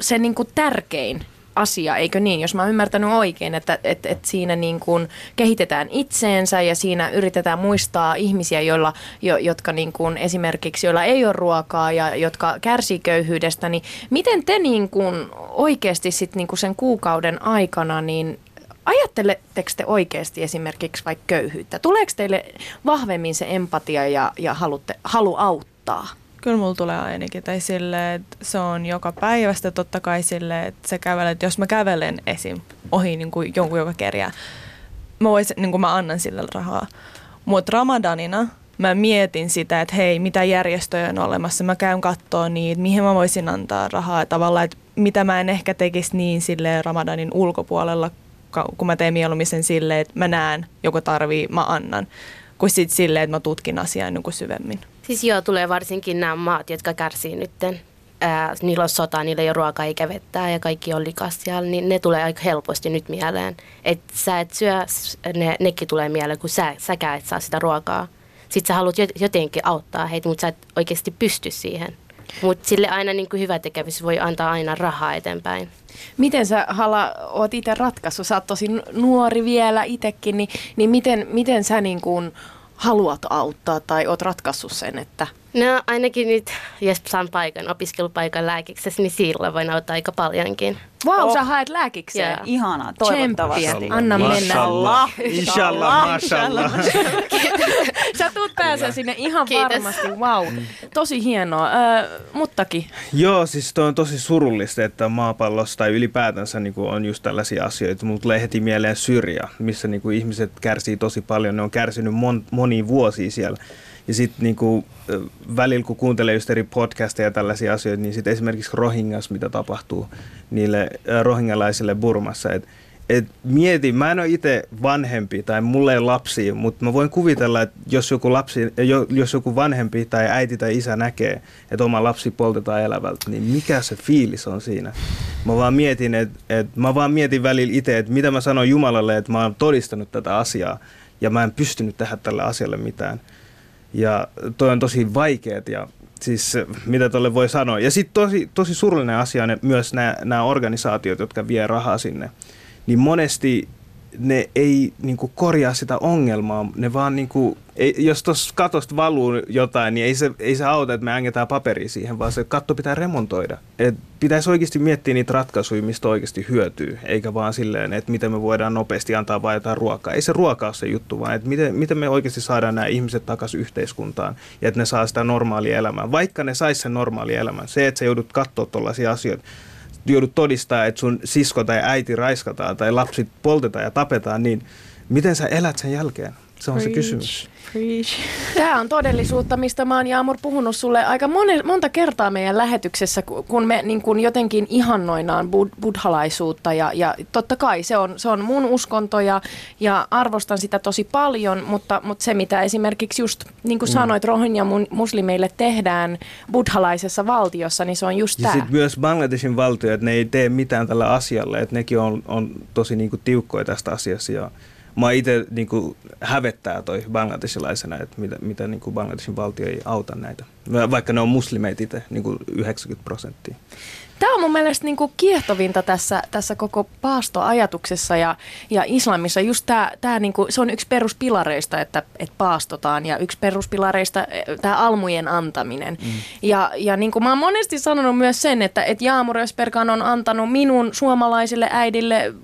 se niin kuin tärkein asia, eikö niin? Jos mä oon ymmärtänyt oikein, että et, et siinä niin kun kehitetään itseensä ja siinä yritetään muistaa ihmisiä, joilla, jo, jotka niin kun esimerkiksi joilla ei ole ruokaa ja jotka kärsii köyhyydestä, niin miten te niin kun oikeasti sit niin kun sen kuukauden aikana niin ajatteletteko te oikeasti esimerkiksi vaikka köyhyyttä? Tuleeko teille vahvemmin se empatia ja, ja halutte, halu auttaa? Kyllä mulla tulee ainakin, tai silleen, että se on joka päivästä totta kai silleen, että sä kävelet, jos mä kävelen esim. Ohi niin kuin jonkun, joka kerjää, mä, vois, niin kuin mä annan sille rahaa. Mutta Ramadanina mä mietin sitä, että hei, mitä järjestöjä on olemassa, mä käyn kattoo niitä, mihin mä voisin antaa rahaa, tavallaan, että mitä mä en ehkä tekisi niin silleen Ramadanin ulkopuolella, kun mä teen mieluummin sen silleen, että mä näen, joku tarvii, mä annan, kuin sitten silleen, että mä tutkin asiaa niin kuin syvemmin. Siis joo, tulee varsinkin nämä maat, jotka kärsii nytten. Ää, niillä on sota, niillä ei ole ruokaa eikä vettää ja kaikki on likas siellä, niin ne tulee aika helposti nyt mieleen. Että sä et syö, ne, nekin tulee mieleen, kun sä, säkään et saa sitä ruokaa. Sitten sä haluat jotenkin auttaa heitä, mutta sä et oikeasti pysty siihen. Mutta sille aina niin hyvä tekevyys voi antaa aina rahaa eteenpäin. Miten sä, Hala, oot itse ratkaissut? Sä oot tosi nuori vielä itsekin, niin, niin miten, miten sä niin kuin haluat auttaa tai oot ratkaissut sen, että? No ainakin nyt, jos saan paikan, opiskelupaikan lääkiksessä, niin sillä voin auttaa aika paljonkin. Vau, wow, sä haet lääkikseen. Yeah. Ihanaa, toivottavasti. Tsemppiä. Anna mennä. Inshallah, mashallah. Sä tuut pääsee sinne ihan Kiitos. varmasti. Vau, wow. Tosi hienoa. Äh, Muttaqi. Joo, siis toi on tosi surullista, että maapallossa tai ylipäätänsä niin kuin on just tällaisia asioita. Mulla tulee heti mieleen Syrjä, missä niin kuin ihmiset kärsii tosi paljon. Ne on kärsinyt mon- monia vuosia siellä. Ja sitten niinku, välillä, kun kuuntelee just eri podcasteja ja tällaisia asioita, niin sitten esimerkiksi Rohingyas, mitä tapahtuu niille rohingalaisille Burmassa. Et, et mieti, mä en ole itse vanhempi tai mulla ei ole lapsia, mutta mä voin kuvitella, että jos joku, lapsi, jos joku vanhempi tai äiti tai isä näkee, että oma lapsi poltetaan elävältä, niin mikä se fiilis on siinä? Mä vaan mietin, et, et, mä vaan mietin välillä itse, että mitä mä sanon Jumalalle, että mä oon todistanut tätä asiaa ja mä en pystynyt tehdä tälle asialle mitään. Ja toi on tosi vaikeet ja siis mitä tolle voi sanoa. Ja sitten tosi, tosi surullinen asia on myös nämä organisaatiot, jotka vie rahaa sinne. Niin monesti ne ei niinku korjaa sitä ongelmaa. Ne vaan niinku, ei, jos tuossa katosta valuu jotain, niin ei se, ei se auta, että me ängetään paperia siihen, vaan se katto pitää remontoida. Et pitäisi oikeasti miettiä niitä ratkaisuja, mistä oikeasti hyötyy, eikä vaan silleen, että miten me voidaan nopeasti antaa vain jotain ruokaa. Ei se ruokaa ole se juttu, vaan että miten, miten me oikeasti saadaan nämä ihmiset takaisin yhteiskuntaan ja että ne saa sitä normaalia elämää. Vaikka ne sais sen normaalia elämän, se, että sä joudut katsoa tuollaisia asioita, joudut todistaa, että sun sisko tai äiti raiskataan tai lapsit poltetaan ja tapetaan, niin miten sä elät sen jälkeen? Se on Preach. se kysymys. Preach. Tämä on todellisuutta, mistä mä oon, Jaamur, puhunut sulle aika moni, monta kertaa meidän lähetyksessä, kun me niin kun jotenkin ihannoinaan bud, buddhalaisuutta. Ja, ja totta kai se on, se on mun uskonto ja, ja arvostan sitä tosi paljon, mutta, mutta se mitä esimerkiksi just, niin kuin sanoit, rohinja muslimeille tehdään buddhalaisessa valtiossa, niin se on just tämä. Ja sitten myös Bangladeshin valtio, että ne ei tee mitään tällä asialla, että nekin on, on tosi niin kuin tiukkoja tästä asiassa ja mä itse niin kuin hävettää toi bangladesilaisena, että mitä, mitä niin kuin Bangladesin valtio ei auta näitä, vaikka ne on muslimeet itse niin kuin yhdeksänkymmentä prosenttia. Tämä on mun mielestä niin kuin kiehtovinta tässä, tässä koko paastoajatuksessa ja, ja islamissa. Just tää, tää niin kuin, se on yksi peruspilareista, että, että paastotaan ja yksi peruspilareista tämä almujen antaminen. Mm. Ja, ja niin kuin mä oon monesti sanonut myös sen, että, että Jaamur Özberkan on antanut minun suomalaisille äidille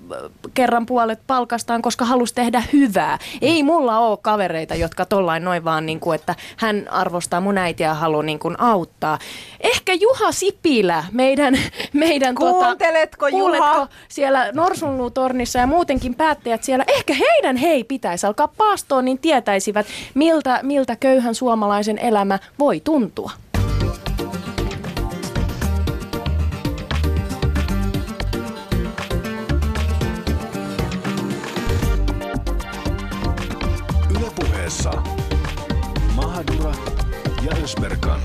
kerran puolet palkastaan, koska halusi tehdä hyvää. Ei mulla ole kavereita, jotka tollain noin vaan, niin kuin, että hän arvostaa mun äitiä ja haluaa niin kuin auttaa. Ehkä Juha Sipilä, meidän... meidän Kuunteletko tuota, Juha? Siellä Norsunluutornissa ja muutenkin päättäjät siellä, ehkä heidän hei pitäisi alkaa paastoon, niin tietäisivät, miltä, miltä köyhän suomalaisen elämä voi tuntua. Yle Puheessa Mahadura ja Özberkan.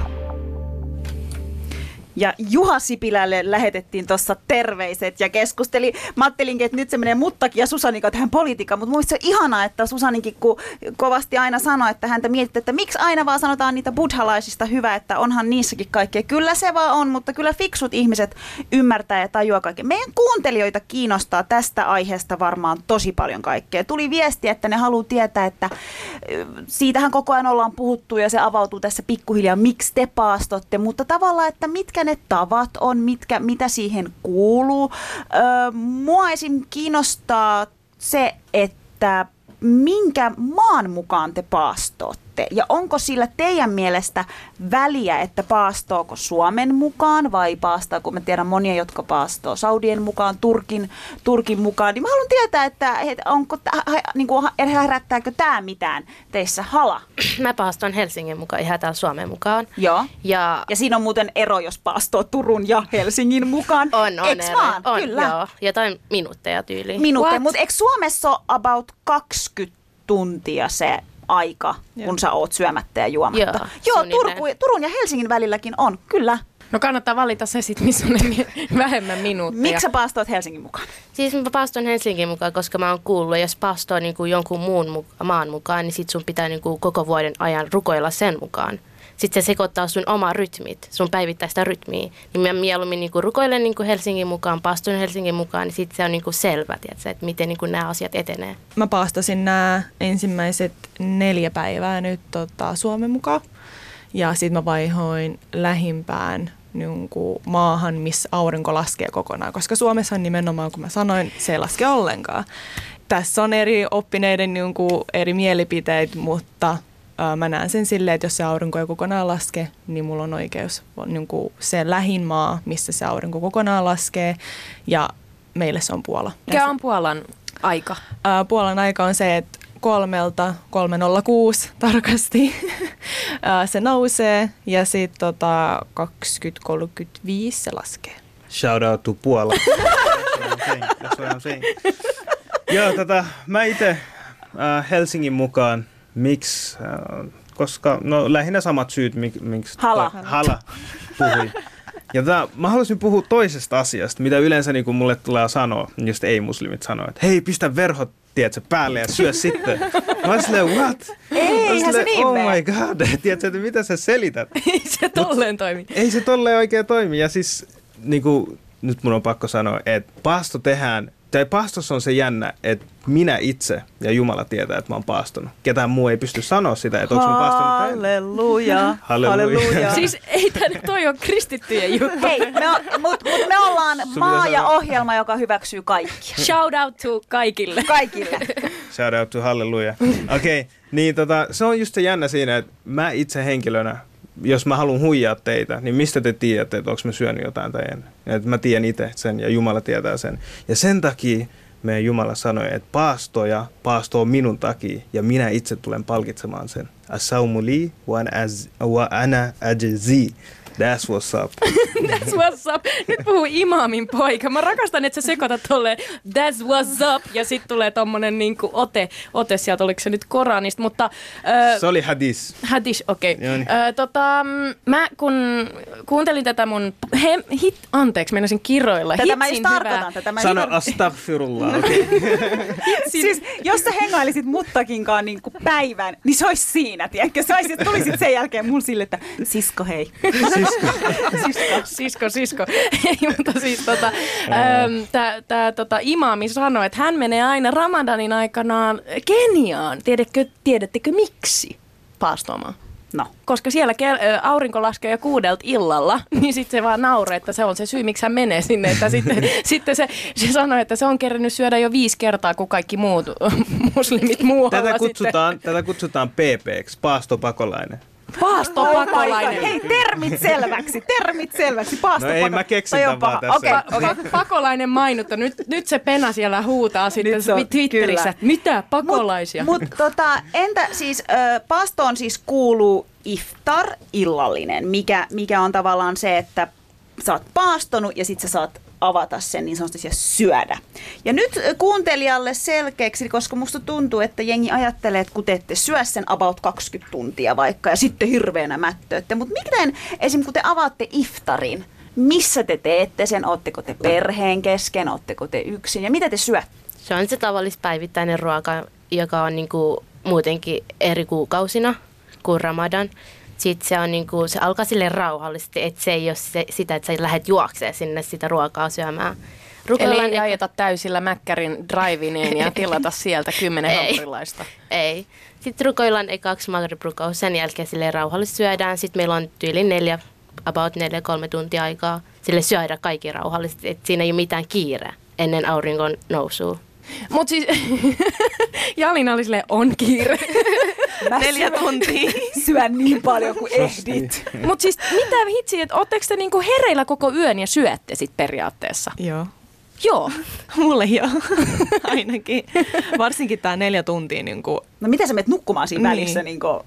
Ja Juha Sipilälle lähetettiin tuossa terveiset ja keskusteli. Mä ajattelinkin, että nyt se menee Muttaqi ja Susanikaan tähän politiikkaan, mutta mun mielestä se on ihanaa, että Susaninkin kun kovasti aina sanoi, että häntä mietitte, että miksi aina vaan sanotaan niitä buddhalaisista hyvää, että onhan niissäkin kaikkea. Kyllä se vaan on, mutta kyllä fiksut ihmiset ymmärtää ja tajuaa kaikkea. Meidän kuuntelijoita kiinnostaa tästä aiheesta varmaan tosi paljon kaikkea. Tuli viesti, että ne haluaa tietää, että siitähän koko ajan ollaan puhuttu ja se avautuu tässä pikkuhiljaa, miksi te paastotte, mutta tavallaan, että mitkä ne tavat on, mitkä, mitä siihen kuuluu. Öö, mua esim. Kiinnostaa se, että minkä maan mukaan te paastotte ja onko sillä teidän mielestä väliä, että paastoako Suomen mukaan vai paastaako, mä tiedän monia, jotka paastoo Saudien mukaan, Turkin, Turkin mukaan, niin mä haluan tietää, että onko, niin kuin, herättääkö tämä mitään teissä, Hala? Mä paaston Helsingin mukaan, ihan täällä Suomen mukaan. Joo, ja, ja siinä on muuten ero, jos paastoo Turun ja Helsingin mukaan. On, on eks ero. Vaan? On, kyllä. Joo. Jotain minuutteja tyyliin. Minuutteja, mutta eikö Suomessa ole about kaksikymmentä tuntia se aika, joo, kun sä oot syömättä ja juomatta. Joo, joo, Turku, Turun ja Helsingin välilläkin on, kyllä. No kannattaa valita se sitten, missä on vähemmän minuuttia. Miksi sä paastoit Helsingin mukaan? Siis mä paastoin Helsingin mukaan, koska mä oon kuullut, jos paastoo niinku jonkun muun muka, maan mukaan, niin sit sun pitää niinku koko vuoden ajan rukoilla sen mukaan. Sitten se sekoittaa sun oma rytmit, sun päivittäistä rytmiä. Niin mä mieluummin niinku rukoilen niinku Helsingin mukaan, paastun Helsingin mukaan, niin sitten se on niinku selvä, tiiätkö, että miten niinku nämä asiat etenee. Mä paastasin nämä ensimmäiset neljä päivää nyt tota, Suomen mukaan. Ja sitten mä vaihoin lähimpään niin kuin maahan, missä aurinko laskee kokonaan, koska Suomessa nimenomaan, kun mä sanoin, se ei laske ollenkaan. Tässä on eri oppineiden niin kuin eri mielipiteet, mutta ää, mä näen sen silleen, että jos se aurinko ei kokonaan laske, niin mulla on oikeus niin kuin se lähin maa, missä se aurinko kokonaan laskee, ja meille se on Puola. Mikä on Puolan aika? Ää, Puolan aika on se, että kolmelta, kolme nolla kuusi tarkasti, se nousee ja sitten tota, kaksikymmentä kolmekymmentäviisi se laskee. Shout out to Puola. That's what I'm saying. Joo, tota, mä itse äh, Helsingin mukaan, miksi, äh, koska no lähinnä samat syyt, mik, miksi Hala. Ta, Hala puhui. Ja tata, mä haluaisin puhua toisesta asiasta, mitä yleensä niin kun mulle tulee sanoa, just ei-muslimit sanoo, että hei, pistä verhot tiedätkö, päälle ja syö sitten. Mä oon silleen, what? Ei, ihan se niin. Oh my god, tiedätkö, että mitä sä selität? Ei se tolleen toimi. Ei se tolleen oikein toimi. Ja siis, niin kuin, nyt mun on pakko sanoa, että paasto tehdään, tai paastossa on se jännä, että minä itse ja Jumala tietää, että mä oon paastonut. Ketään muu ei pysty sanoa sitä, että onko mä paastonut tai halleluja. Halleluja. Siis ei tämä toi on kristittyjen juttu. Hei, mutta mut me ollaan maa ja ohjelma, joka hyväksyy kaikkia. Shout out to kaikille. Kaikille. Shout out to halleluja. Okei, okay, niin tota, se on just se jännä siinä, että mä itse henkilönä, jos mä haluan huijaa teitä, niin mistä te tiedätte, että onko mä syönyt jotain tai en? Et mä tiedän itse sen ja Jumala tietää sen. Ja sen takia meidän Jumala sanoi, että paastoja, paasto on minun takia ja minä itse tulen palkitsemaan sen. As-saumu li wa ana ajzi. That's what's up. That's what's up. Nyt puhuu imaamin poika. Mä rakastan, että sä sekoitat tolleen that's what's up ja sit tulee tommonen niinku ote, ote sieltä, oliko se nyt Koraanista, mutta... Äh, se oli hadis. Hadis, okei. Okay. Äh, tota, mä kun kuuntelin tätä mun... He, hit, anteeksi, mennäisin kiroilla. Tätä mä just tarkoitan. Tätä mä Sano tarkoitan. Astagfirullah, okei. Okay. Siis, jos sä hengailisit Muttakinkaan niinku päivän, niin se olisi siinä, tiedätkö? Sä olisit, tulisit sen jälkeen mun sille, että sisko hei. Sisko, sisko, sisko. Ei, mutta siis tota, tämä tota, imaami sanoi, että hän menee aina Ramadanin aikanaan Keniaan. Tiedätkö, tiedättekö miksi paastomaan? No. Koska siellä ke- aurinko laskee jo kuudelta illalla, niin sitten se vaan nauree, että se on se syy, miksi hän menee sinne. Että sitten sitten se, se sanoi, että se on kerännyt syödä jo viisi kertaa kuin kaikki muut muslimit muualla. Tätä kutsutaan, tätä kutsutaan P P-ksi, paastopakolainen. Paastopakolainen. Hei, termit selväksi, termit selväksi. Paastopakolainen. No ei, mä keksin tämän vaan tässä. Okay, okay. Pakolainen mainittu. Nyt, nyt se pena siellä huutaa sitten on, Twitterissä, kyllä. Mitä pakolaisia. Mutta mut, tota, entä siis, äh, paastoon siis kuuluu iftar, illallinen, mikä, mikä on tavallaan se, että sä oot paastonut ja sit sä saat avata sen niin sanotusti syödä. Ja nyt kuuntelijalle selkeäksi, koska musta tuntuu, että jengi ajattelee, että kun te ette syö sen about kaksikymmentä tuntia vaikka ja sitten hirveänä mättöötte. Mutta miten esimerkiksi kun te avaatte iftarin, missä te teette sen? Ootteko te perheen kesken? Ootteko te yksin? Ja mitä te syötte? Se on se tavallispäivittäinen ruoka, joka on niinku muutenkin eri kuukausina kuin Ramadan. Sitten se, on niin kuin, se alkaa silleen rauhallisesti, että se ei ole se, sitä, että sä lähdet juoksemaan sinne sitä ruokaa syömään. Rukellaan Eli ei et... ajeta täysillä Mäkkärin drive-ineen ja tilata sieltä kymmenen hampurilaista. Ei. Sitten rukoillaan ekaksi magrib-rukoa, sen jälkeen silleen rauhallisesti syödään. Sitten meillä on tyyli neljä, about neljä, kolme tuntia aikaa sille syödä kaikki rauhallisesti. Et siinä ei ole mitään kiire ennen aurinkon nousua. Mutta siis Jalina oli silleen, on kiire. Mä Neljä tuntia. Syön niin paljon kuin ehdit. Mutta siis mitä hitsiä, että ootteko te niinku hereillä koko yön ja syötte sit periaatteessa? Joo. Joo. Mulle joo. Ainakin. Varsinkin tää neljä tuntia. Niinku. No mitä sä menet nukkumaan siinä niin. välissä niinku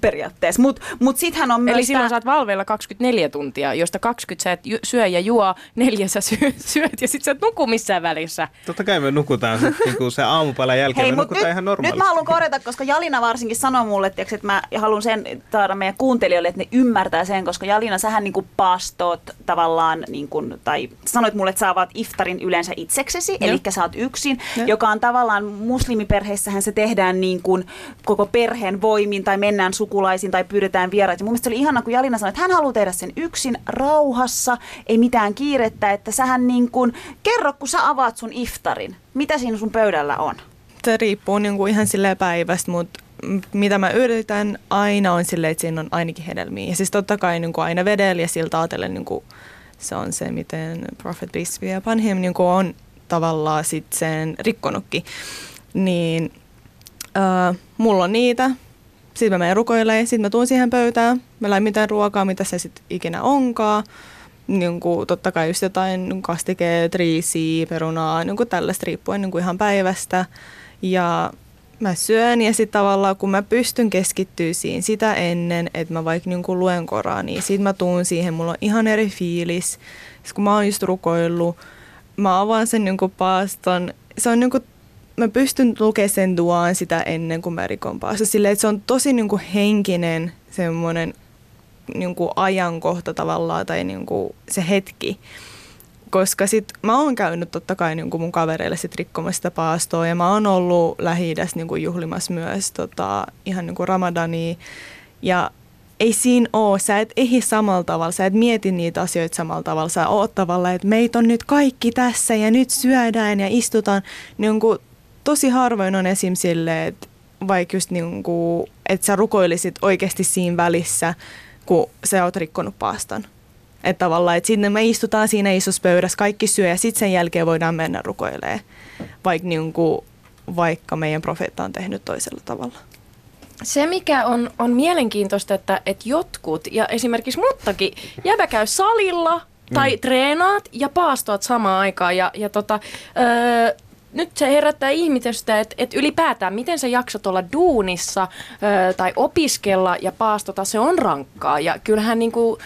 periaatteessa? Mut, mut sithän on myös Eli silloin tää... sä oot valveilla kaksikymmentäneljä tuntia, josta kaksikymmentä sä et syö ja juo, neljä sä syö, syöt ja sit sä et nuku missään välissä. Totta kai me nukutaan sit, niinku se aamupalan jälkeen. Hei, me nukutaan nyt, ihan normaalisti. Nyt mä haluan korjata, koska Jalina varsinkin sanoi mulle, että, että mä haluan sen saada meidän kuuntelijoille, että ne ymmärtää sen, koska Jalina, sähän niinku paastoot tavallaan, niinku, tai sanoit mulle, että sä avaat iftarin yleensä itseksesi, no. eli sä oot yksin, no. joka on tavallaan muslimiperheissähän se tehdään niinku koko perheen voimin tai mennään sukulaisiin tai pyydetään vieraita. Mun mielestä se oli ihanaa, kun Jalina sanoi, että hän haluaa tehdä sen yksin, rauhassa, ei mitään kiirettä, että sähän niin kuin, kerro, kun sä avaat sun iftarin, mitä siinä sun pöydällä on? Se riippuu niin kuin ihan silleen päivästä, mutta mitä mä yritän aina on silleen, että siinä on ainakin hedelmiä. Ja siis totta kai niin kuin aina vedellä ja siltä ajatellen niin kuin se on se, miten Prophet Peace be upon him niin kuin on tavallaan sitten sen rikkonutkin. Niin äh, mulla on niitä. Sitten mä menen rukoilemaan, sitten mä tuun siihen pöytään. Mä läin mitään ruokaa, mitä se sitten ikinä onkaan. Niin kuin, totta kai just jotain kastikeet, riisiä, perunaa, niin kuin tällaista riippuen niin kuin ihan päivästä. Ja mä syön ja sitten tavallaan kun mä pystyn keskittyä siihen sitä ennen, että mä vaikka niin kuin luen Koraania, sit mä tuun siihen, mulla on ihan eri fiilis. Sitten kun mä oon just rukoillut, mä avaan sen niin kuin paaston. Se on niin kuin, mä pystyn lukemaan sen duaan sitä ennen kuin mä rikon paaston. Silleen, että se on tosi niin kuin henkinen semmoinen niin kuin ajankohta tavallaan tai niin kuin se hetki. Koska sit mä oon käynyt totta kai niin kuin mun kavereille sit rikkomassa sitä paastoa ja mä oon ollut Lähi-idässä niin kuin juhlimassa myös tota, ihan niin kuin Ramadania. Ja ei siinä oo, sä et ehi samalla tavalla, sä et mieti niitä asioita samalla tavalla. Sä oot tavallaan, että meitä on nyt kaikki tässä ja nyt syödään ja istutaan. Niin kuin, tosi harvoin on esim. Silleen, että vaikka just niin kuin, että sä rukoilisit oikeasti siinä välissä, kun sä oot rikkonut paaston. Että tavallaan, että sitten me istutaan siinä isossa pöydässä, kaikki syö ja sitten sen jälkeen voidaan mennä rukoilemaan, vaikka, niin kuin, vaikka meidän profeetta on tehnyt toisella tavalla. Se mikä on, on mielenkiintoista, että, että jotkut ja esimerkiksi muttakin jäbä käy salilla tai mm. treenaat ja paastoat samaan aikaan ja, ja tota, öö, nyt se herättää ihmetystä, että et ylipäätään, miten sä jaksat olla duunissa ö, tai opiskella ja paastota, se on rankkaa ja kyllähän niinku,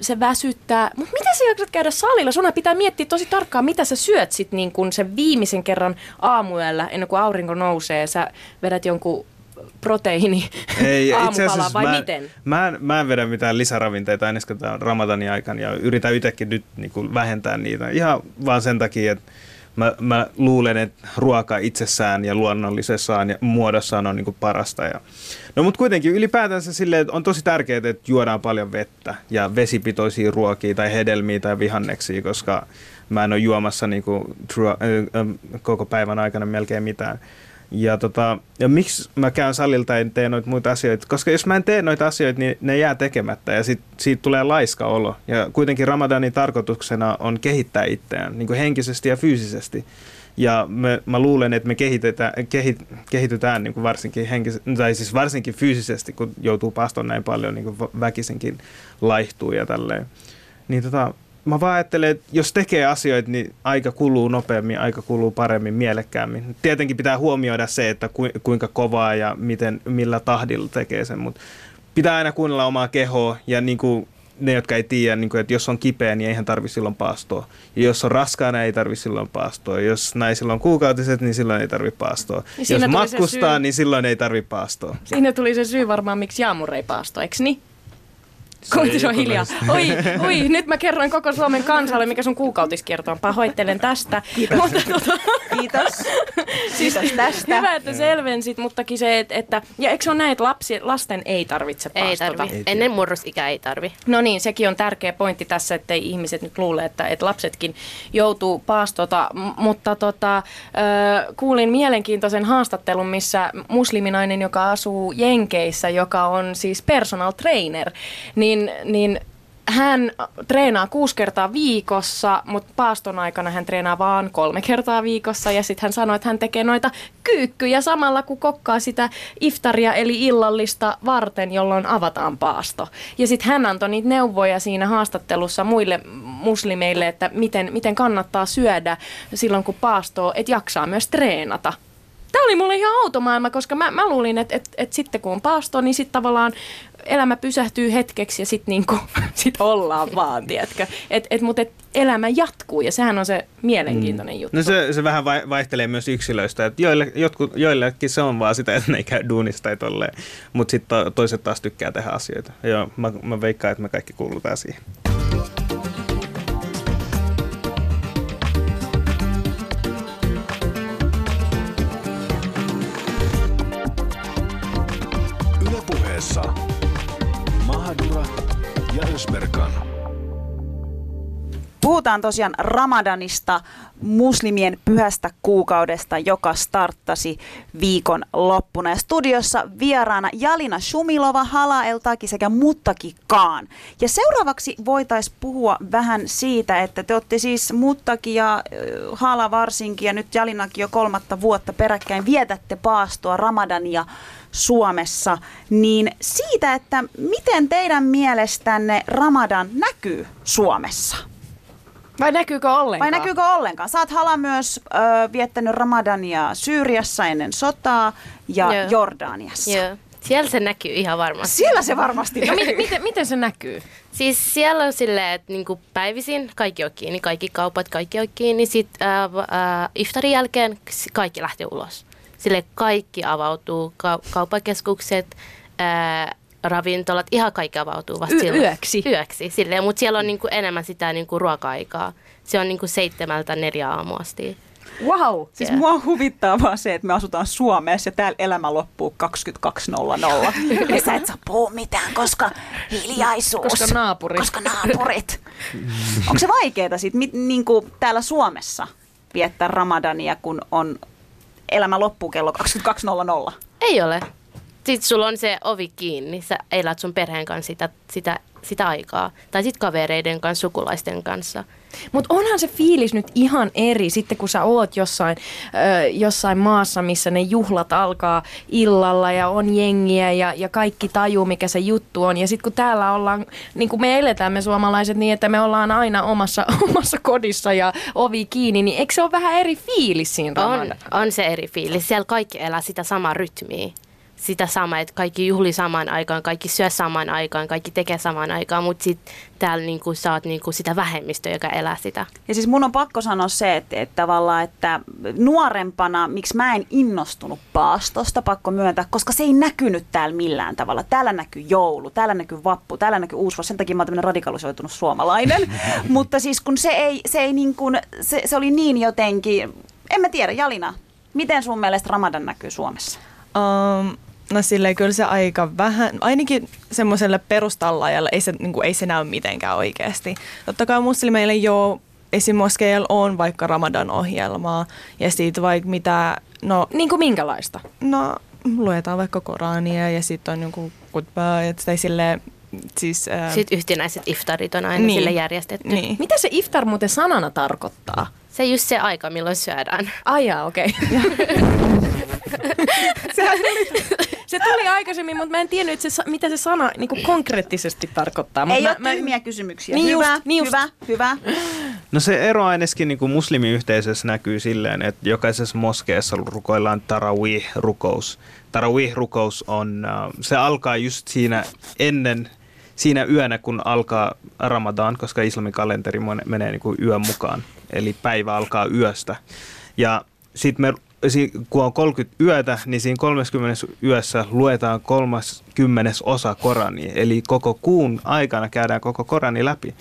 se väsyttää. Mutta miten sä jaksat käydä salilla? Sunhan pitää miettiä tosi tarkkaan, mitä sä syöt sit niin kun sen viimeisen kerran aamuyöllä ennen kuin aurinko nousee. Sä vedät jonkun proteiini Ei, aamupalaa vai mä, miten? Mä en, mä en vedä mitään lisäravinteita aina, kun tää on Ramadanin aikana ja yritän itsekin nyt niin vähentää niitä ihan vaan sen takia, että Mä, mä luulen, että ruoka itsessään ja luonnollisessaan ja muodossaan on niinku parasta. Ja no mutta kuitenkin ylipäätänsä silleen, että on tosi tärkeää, että juodaan paljon vettä ja vesipitoisia ruokia tai hedelmiä tai vihanneksia, koska mä en ole juomassa niinku koko päivän aikana melkein mitään. Ja, tota, ja miksi mä käyn salilta ja teen noita muita asioita? Koska jos mä en tee noita asioita, niin ne jää tekemättä ja sit, siitä tulee laiska olo. Ja kuitenkin Ramadanin tarkoituksena on kehittää itseään niin kuin henkisesti ja fyysisesti. Ja me, mä luulen, että me kehitetään, kehit, kehitytään niin kuin varsinkin, henkis, tai siis varsinkin fyysisesti, kun joutuu paastoon näin paljon, niin kuin väkisinkin laihtuu ja tälleen. Niin tota, mä vaan ajattelen, että jos tekee asioita, niin aika kuluu nopeammin, aika kuluu paremmin, mielekkäämmin. Tietenkin pitää huomioida se, että kuinka kovaa ja miten, millä tahdilla tekee sen, mutta pitää aina kuunnella omaa kehoa ja niin kuin ne, jotka ei tiedä, niin kuin, että jos on kipeä, niin eihän tarvitse silloin paastoa. Ja jos on raskaana, ei tarvitse silloin paastoa. Jos naisilla on kuukautiset, niin silloin ei tarvitse paastoa. Jos matkustaa, niin silloin ei tarvitse paastoa. Siinä tuli se syy varmaan, miksi jaamur ei paasto, eikö niin? Kuinka se on hiljaa. Oi, oi, nyt mä kerroin koko Suomen kansalle, mikä sun kuukautis kertoo. Pahoittelen tästä. Kiitos. Mutta, tuota, Kiitos. Siis, Kiitos tästä. Hyvä, että selvensit, muttakin se, että... Ja eikö se ole näin, että lapsi, lasten ei tarvitse paastota? Ei tarvi. Ennen murrosikää ei tarvi. No niin, sekin on tärkeä pointti tässä, ettei ihmiset nyt luule, että, että lapsetkin joutuu paastota. M- mutta tota, äh, kuulin mielenkiintoisen haastattelun, missä musliminainen, joka asuu Jenkeissä, joka on siis personal trainer, niin Niin, niin hän treenaa kuusi kertaa viikossa, mutta paaston aikana hän treenaa vaan kolme kertaa viikossa. Ja sitten hän sanoi, että hän tekee noita kyykkyjä samalla, kun kokkaa sitä iftaria eli illallista varten, jolloin avataan paasto. Ja sitten hän antoi niitä neuvoja siinä haastattelussa muille muslimeille, että miten, miten kannattaa syödä silloin, kun paastoo, että jaksaa myös treenata. Tämä oli mulle ihan automaailma, koska mä, mä luulin, että et, et sitten kun on paasto, niin sitten tavallaan elämä pysähtyy hetkeksi ja sitten niinku, sit ollaan vaan, tiedätkö. Et, et, mutta et elämä jatkuu ja sehän on se mielenkiintoinen mm. juttu. No se, se vähän vaihtelee myös yksilöistä. Et joille, jotkut, joillekin se on vaan sitä, että ne ei käy duunista tai tolleen. Mutta sitten toiset taas tykkää tehdä asioita. Joo, mä, mä veikkaan, että me kaikki kuulutaan siihen. Mahadura ja Özberkan. Puhutaan tosiaan Ramadanista, muslimien pyhästä kuukaudesta, joka starttasi viikon loppuna. Ja studiossa vieraana Yalina Shumilova, Hala Eltapgi sekä Muttaqi Khan. Ja seuraavaksi voitaisiin puhua vähän siitä, että te olette siis Muttaqi ja Hala varsinkin ja nyt Jalinakin jo kolmatta vuotta peräkkäin vietätte paastoa Ramadania Suomessa. Niin siitä, että miten teidän mielestänne Ramadan näkyy Suomessa? Vai näkyykö ollenkaan? Vai näkyykö ollenkaan? Sä oot Hala myös ö, viettänyt Ramadania Syyriassa ennen sotaa ja Joo. Jordaniassa. Joo. Siellä se näkyy ihan varmasti. Siellä se varmasti näkyy. miten, miten se näkyy? Siis siellä on silleen, että niinku päivisin kaikki on kiinni, kaikki kaupat, kaikki on kiinni. Sitten ä, ä, iftarin jälkeen kaikki lähtee ulos. Sille kaikki avautuu, Ka- kauppakeskukset, ä, ravintolat, ihan kaikki avautuu vasta y- yöksi. Yöksi, silleen, mutta siellä on niinku enemmän sitä niinku ruoka-aikaa. Se on niinku seitsemältä neljä aamua asti. Vau! Wow. Siis yeah. Mua huvittaa vaan se, että me asutaan Suomessa ja täällä elämä loppuu kaksikymmentäkaksi nolla nolla. Ja sä et saa puhua mitään, koska hiljaisuus. Koska naapurit. Koska naapurit. Onko se vaikeeta sit, niinku täällä Suomessa viettää Ramadania, kun on elämä loppuu kello kaksikymmentäkaksi nolla nolla? Ei ole. Sitten sulla on se ovi kiinni, sä elät sun perheen kanssa sitä, sitä, sitä aikaa. Tai sitten kavereiden kanssa, sukulaisten kanssa. Mutta onhan se fiilis nyt ihan eri, sitten kun sä oot jossain, ö, jossain maassa, missä ne juhlat alkaa illalla ja on jengiä ja, ja kaikki tajuu, mikä se juttu on. Ja sitten kun täällä ollaan, niin kuin me eletään me suomalaiset niin, että me ollaan aina omassa, omassa kodissa ja ovi kiinni, niin eikö se ole vähän eri fiilis siinä? On, on se eri fiilis. Siellä kaikki elää sitä samaa rytmiä. Sitä samaa, että kaikki juhli samaan aikaan, kaikki syö samaan aikaan, kaikki tekee samaan aikaan, mutta sitten täällä niinku, sä oot niinku sitä vähemmistöä, joka elää sitä. Ja siis mun on pakko sanoa se, että, että tavallaan, että nuorempana, miksi mä en innostunut paastosta, pakko myöntää, koska se ei näkynyt täällä millään tavalla. Täällä näkyy joulu, täällä näkyy vappu, täällä näkyy uusvuosi, sen takia mä oon tämmönen radikalisoitunut suomalainen, mutta siis kun se ei, se ei niin kuin, se, se oli niin jotenkin, en mä tiedä, Yalina, miten sun mielestä Ramadan näkyy Suomessa? Um. No silleen kyllä se aika vähän, ainakin semmoiselle perustallaajalle ei se, niin kuin, ei se näy mitenkään oikeasti. Totta kai muslimeille joo, esim. Moskeijalla on vaikka Ramadan-ohjelmaa ja siitä vaikka mitä, no... Niin kuin minkälaista? No luetaan vaikka Koraania ja sitten on joku kutbaa, että silleen... Siis, ää... Sitten yhtenäiset iftarit on aina niin. Sille järjestetty. Niin. Mitä se iftar muuten sanana tarkoittaa? Se just se aika, milloin syödään. Aijaa, okei. Okay. Se tuli aikaisemmin, mutta mä en tiennyt, että se, mitä se sana niin kuin konkreettisesti tarkoittaa. Mut ei mä, ole mä, tyhmiä kysymyksiä. Niin hyvä, just, niin hyvä, just. hyvä. No se ero ainakin niin kuin muslimiyhteisössä näkyy silleen, että jokaisessa moskeessa rukoillaan tarawih-rukous. Tarawih-rukous on, se alkaa just siinä ennen, siinä yönä, kun alkaa Ramadan, koska islamin kalenteri menee niin kuin yön mukaan. Eli päivä alkaa yöstä. Ja sitten me... Kun on kolmekymmentä yötä, niin siinä kolmekymmentä yössä luetaan kolmekymmentä osa Korania. Eli koko kuun aikana käydään koko Korani läpi.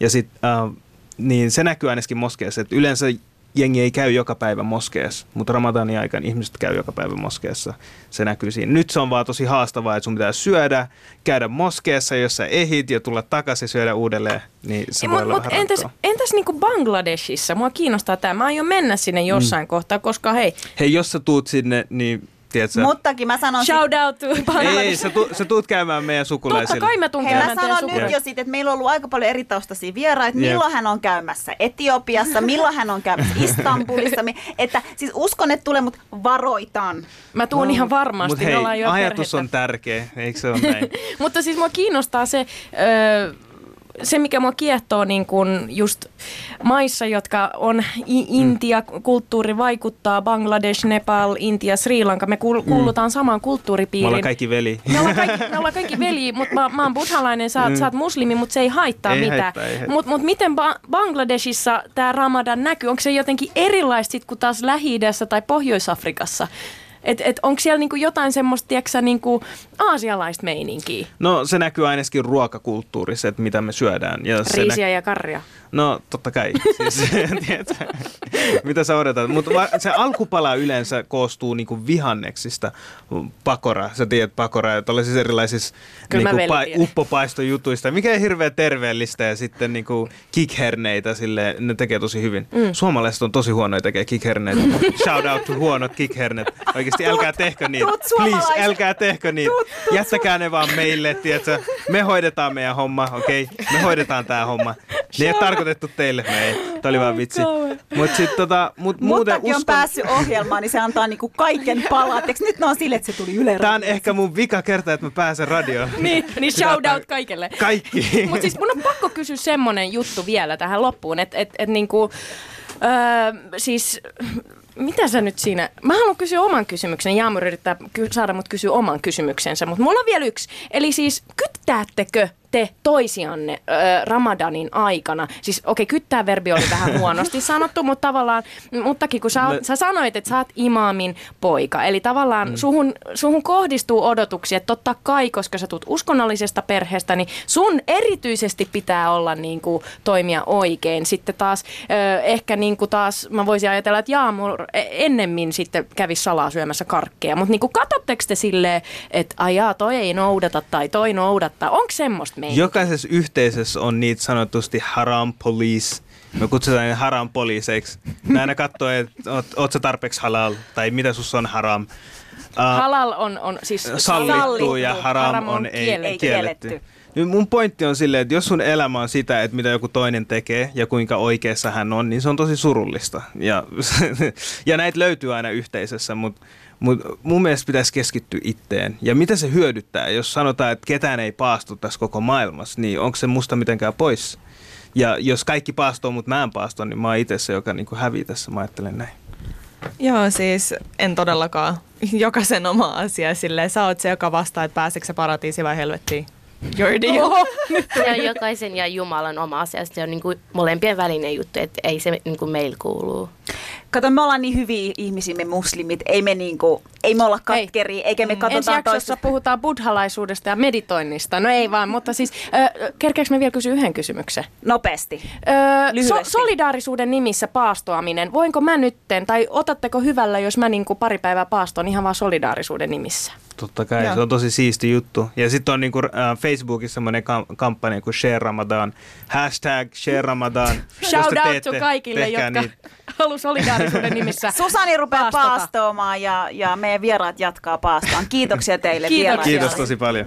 Ja sit, äh, niin se näkyy ainakin moskeessa. Et yleensä jengi ei käy joka päivä moskeessa, mutta Ramadanin aikana ihmiset käy joka päivä moskeessa. Se näkyy siinä. Nyt se on vaan tosi haastavaa, että sun pitää syödä, käydä moskeessa, jos sä ehit ja tulla takaisin syödä uudelleen. Niin se ei, voi mut, mut entäs, entäs niinku Bangladeshissa? Mua kiinnostaa tämä. Mä aion mennä sinne jossain mm. kohtaa, koska hei... Hei, jos sä tuut sinne, niin... Tiedätkö? Muttakin mä sanon... Shout out to Bangladesh. Ei, sä, tu, sä tuut käymään meidän sukulaisille. Totta kai mä tuun käymään. Hei, mä sanon nyt jo siitä, että meillä on ollut aika paljon eri taustaisia vieraita. Milloin hän on käymässä Etiopiassa, milloin hän on käymässä Istanbulissa. Että siis uskon, että tulee, mutta varoitan. Mä tuun no, ihan varmasti. Mutta hei, ajatus on tärkeä, eikö se ole näin? Mutta siis mua kiinnostaa se... Öö, Se, mikä mua kiehtoo niin kun just maissa, jotka on Intia-kulttuuri vaikuttaa, Bangladesh, Nepal, Intia, Sri Lanka, me kuul- kuulutaan samaan kulttuuripiiriin. Me ollaan kaikki veli. Me ollaan kaikki, me ollaan kaikki veli, mutta mä, mä oon buddhalainen, sä, mm. sä oot muslimi, mutta se ei haittaa ei mitään. Haittaa, mut, mut miten ba- Bangladeshissa tää Ramadan näkyy? Onko se jotenkin erilaista sit, kuin taas Lähi-idässä tai Pohjois-Afrikassa? Et, et onko siellä niinku jotain semmoista, tiedätkö, niinku aasialaista meininkiä? No se näkyy ainakin ruokakulttuurissa, että mitä me syödään. Ja riisiä nä- ja karja. No totta kai, siis, tiedät, mitä sä odotat. Mutta se alkupala yleensä koostuu niinku vihanneksista. Pakora, sä tiedät pakora ja tuollaisissa erilaisissa niinku, pa- uppopaistojutuista, mikä on hirveän terveellistä. Ja sitten niinku, kikherneitä, sille, ne tekee tosi hyvin. Mm. Suomalaiset on tosi huonoja tekee kikherneitä. Shout out to huonot kikhernet. Oikeasti älkää tehkö niitä. Please, älkää tehkö niitä. Jättäkää ne vaan meille, tiedätkö. Me hoidetaan meidän homma, okei? Okay? Me hoidetaan tää homma. Ne ei ole tarkoitettu teille, me ei. Tämä oli vaan vitsi. Mut sit tota, mut muuten uskon... on päässyt ohjelmaan, niin se antaa niinku kaiken palaa. Eiks nyt ne on sille, että se tuli Yle. Tää on ehkä mun vika kerta, että mä pääsen radioon. Niin, niin shout out kaikelle. Kaikki. Mut siis mun on pakko kysyä semmonen juttu vielä tähän loppuun, että et, et niinku... Öö, siis... Mitä sä nyt siinä? Mä haluan kysyä oman kysymyksen. Jaamur yrittää saada mut kysyä oman kysymyksensä, mutta mulla on vielä yksi. Eli siis kyttäättekö te toisianne äh, Ramadanin aikana? Siis okei, okay, kyttää verbi oli vähän huonosti sanottu, mutta tavallaan, muttakin kun sä, Me... sä sanoit, että sä oot imaamin poika. Eli tavallaan mm. suhun, suhun kohdistuu odotuksia, että totta kai, koska sä tulet uskonnollisesta perheestä, niin sun erityisesti pitää olla niin kuin, toimia oikein. Sitten taas äh, ehkä niin kuin taas, mä voisin ajatella, että Jaamur ennemmin sitten kävisi salaa syömässä karkkeja. Mutta niin katsotteko te silleen, että ajaa toi ei noudata tai toi noudattaa? Onko semmoista meitä? Jokaisessa yhteisössä on niitä sanotusti haram police. Me kutsutaan niitä haram poliiseiksi. Mä aina katsoo, että oot, oot sä tarpeeksi halal tai mitä sussa on haram. Uh, halal on, on siis sallittu, sallittu ja haram, haram on, on kiel- ei kielletty. kielletty. Nyt mun pointti on silleen, että jos sun elämä on sitä, että mitä joku toinen tekee ja kuinka oikeassa hän on, niin se on tosi surullista. Ja, ja näitä löytyy aina yhteisössä, mutta mut mun mielestä pitäisi keskittyä itteen. Ja mitä se hyödyttää, jos sanotaan, että ketään ei paastu tässä koko maailmassa, niin onko se musta mitenkään pois? Ja jos kaikki paastoo, mutta mä en paasto, niin mä oon itse se, joka niinku hävii tässä. Mä ajattelen näin. Joo, siis en todellakaan. Jokaisen oma asia silleen. Sä oot se, joka vastaa, että pääseekö sä paratiisiin vai helvettiin. Oho, ja jokaisen ja Jumalan oma asia. Se on niin kuin molempien välinen juttu, että ei se niin kuin meillä kuuluu. Kato, me ollaan niin hyviä ihmisiä, me muslimit. Ei me, niin kuin, ei me olla katkeria, eikä me mm. katsotaan toista. Ensi jaksossa puhutaan buddhalaisuudesta ja meditoinnista. No ei vaan, mutta siis äh, kerkeekö me vielä kysyä yhden kysymyksen? Nopeasti. Äh, so, solidaarisuuden nimissä paastoaminen. Voinko mä nytten, tai otatteko hyvällä, jos mä niin kuin pari päivää paastoon ihan vaan solidaarisuuden nimissä? Totta kai, ja se on tosi siisti juttu. Ja sitten on niinku, äh, Facebookissa semmoinen kam- kampanja kuin Share Ramadan. Hashtag Share Ramadan. Shout out to kaikille, jotka niitä. Haluaa solidaarisuuden nimissä Susani rupeaa paastoomaan ja, ja meidän vieraat jatkaa paastoon. Kiitoksia teille. Kiitos, Kiitos tosi paljon.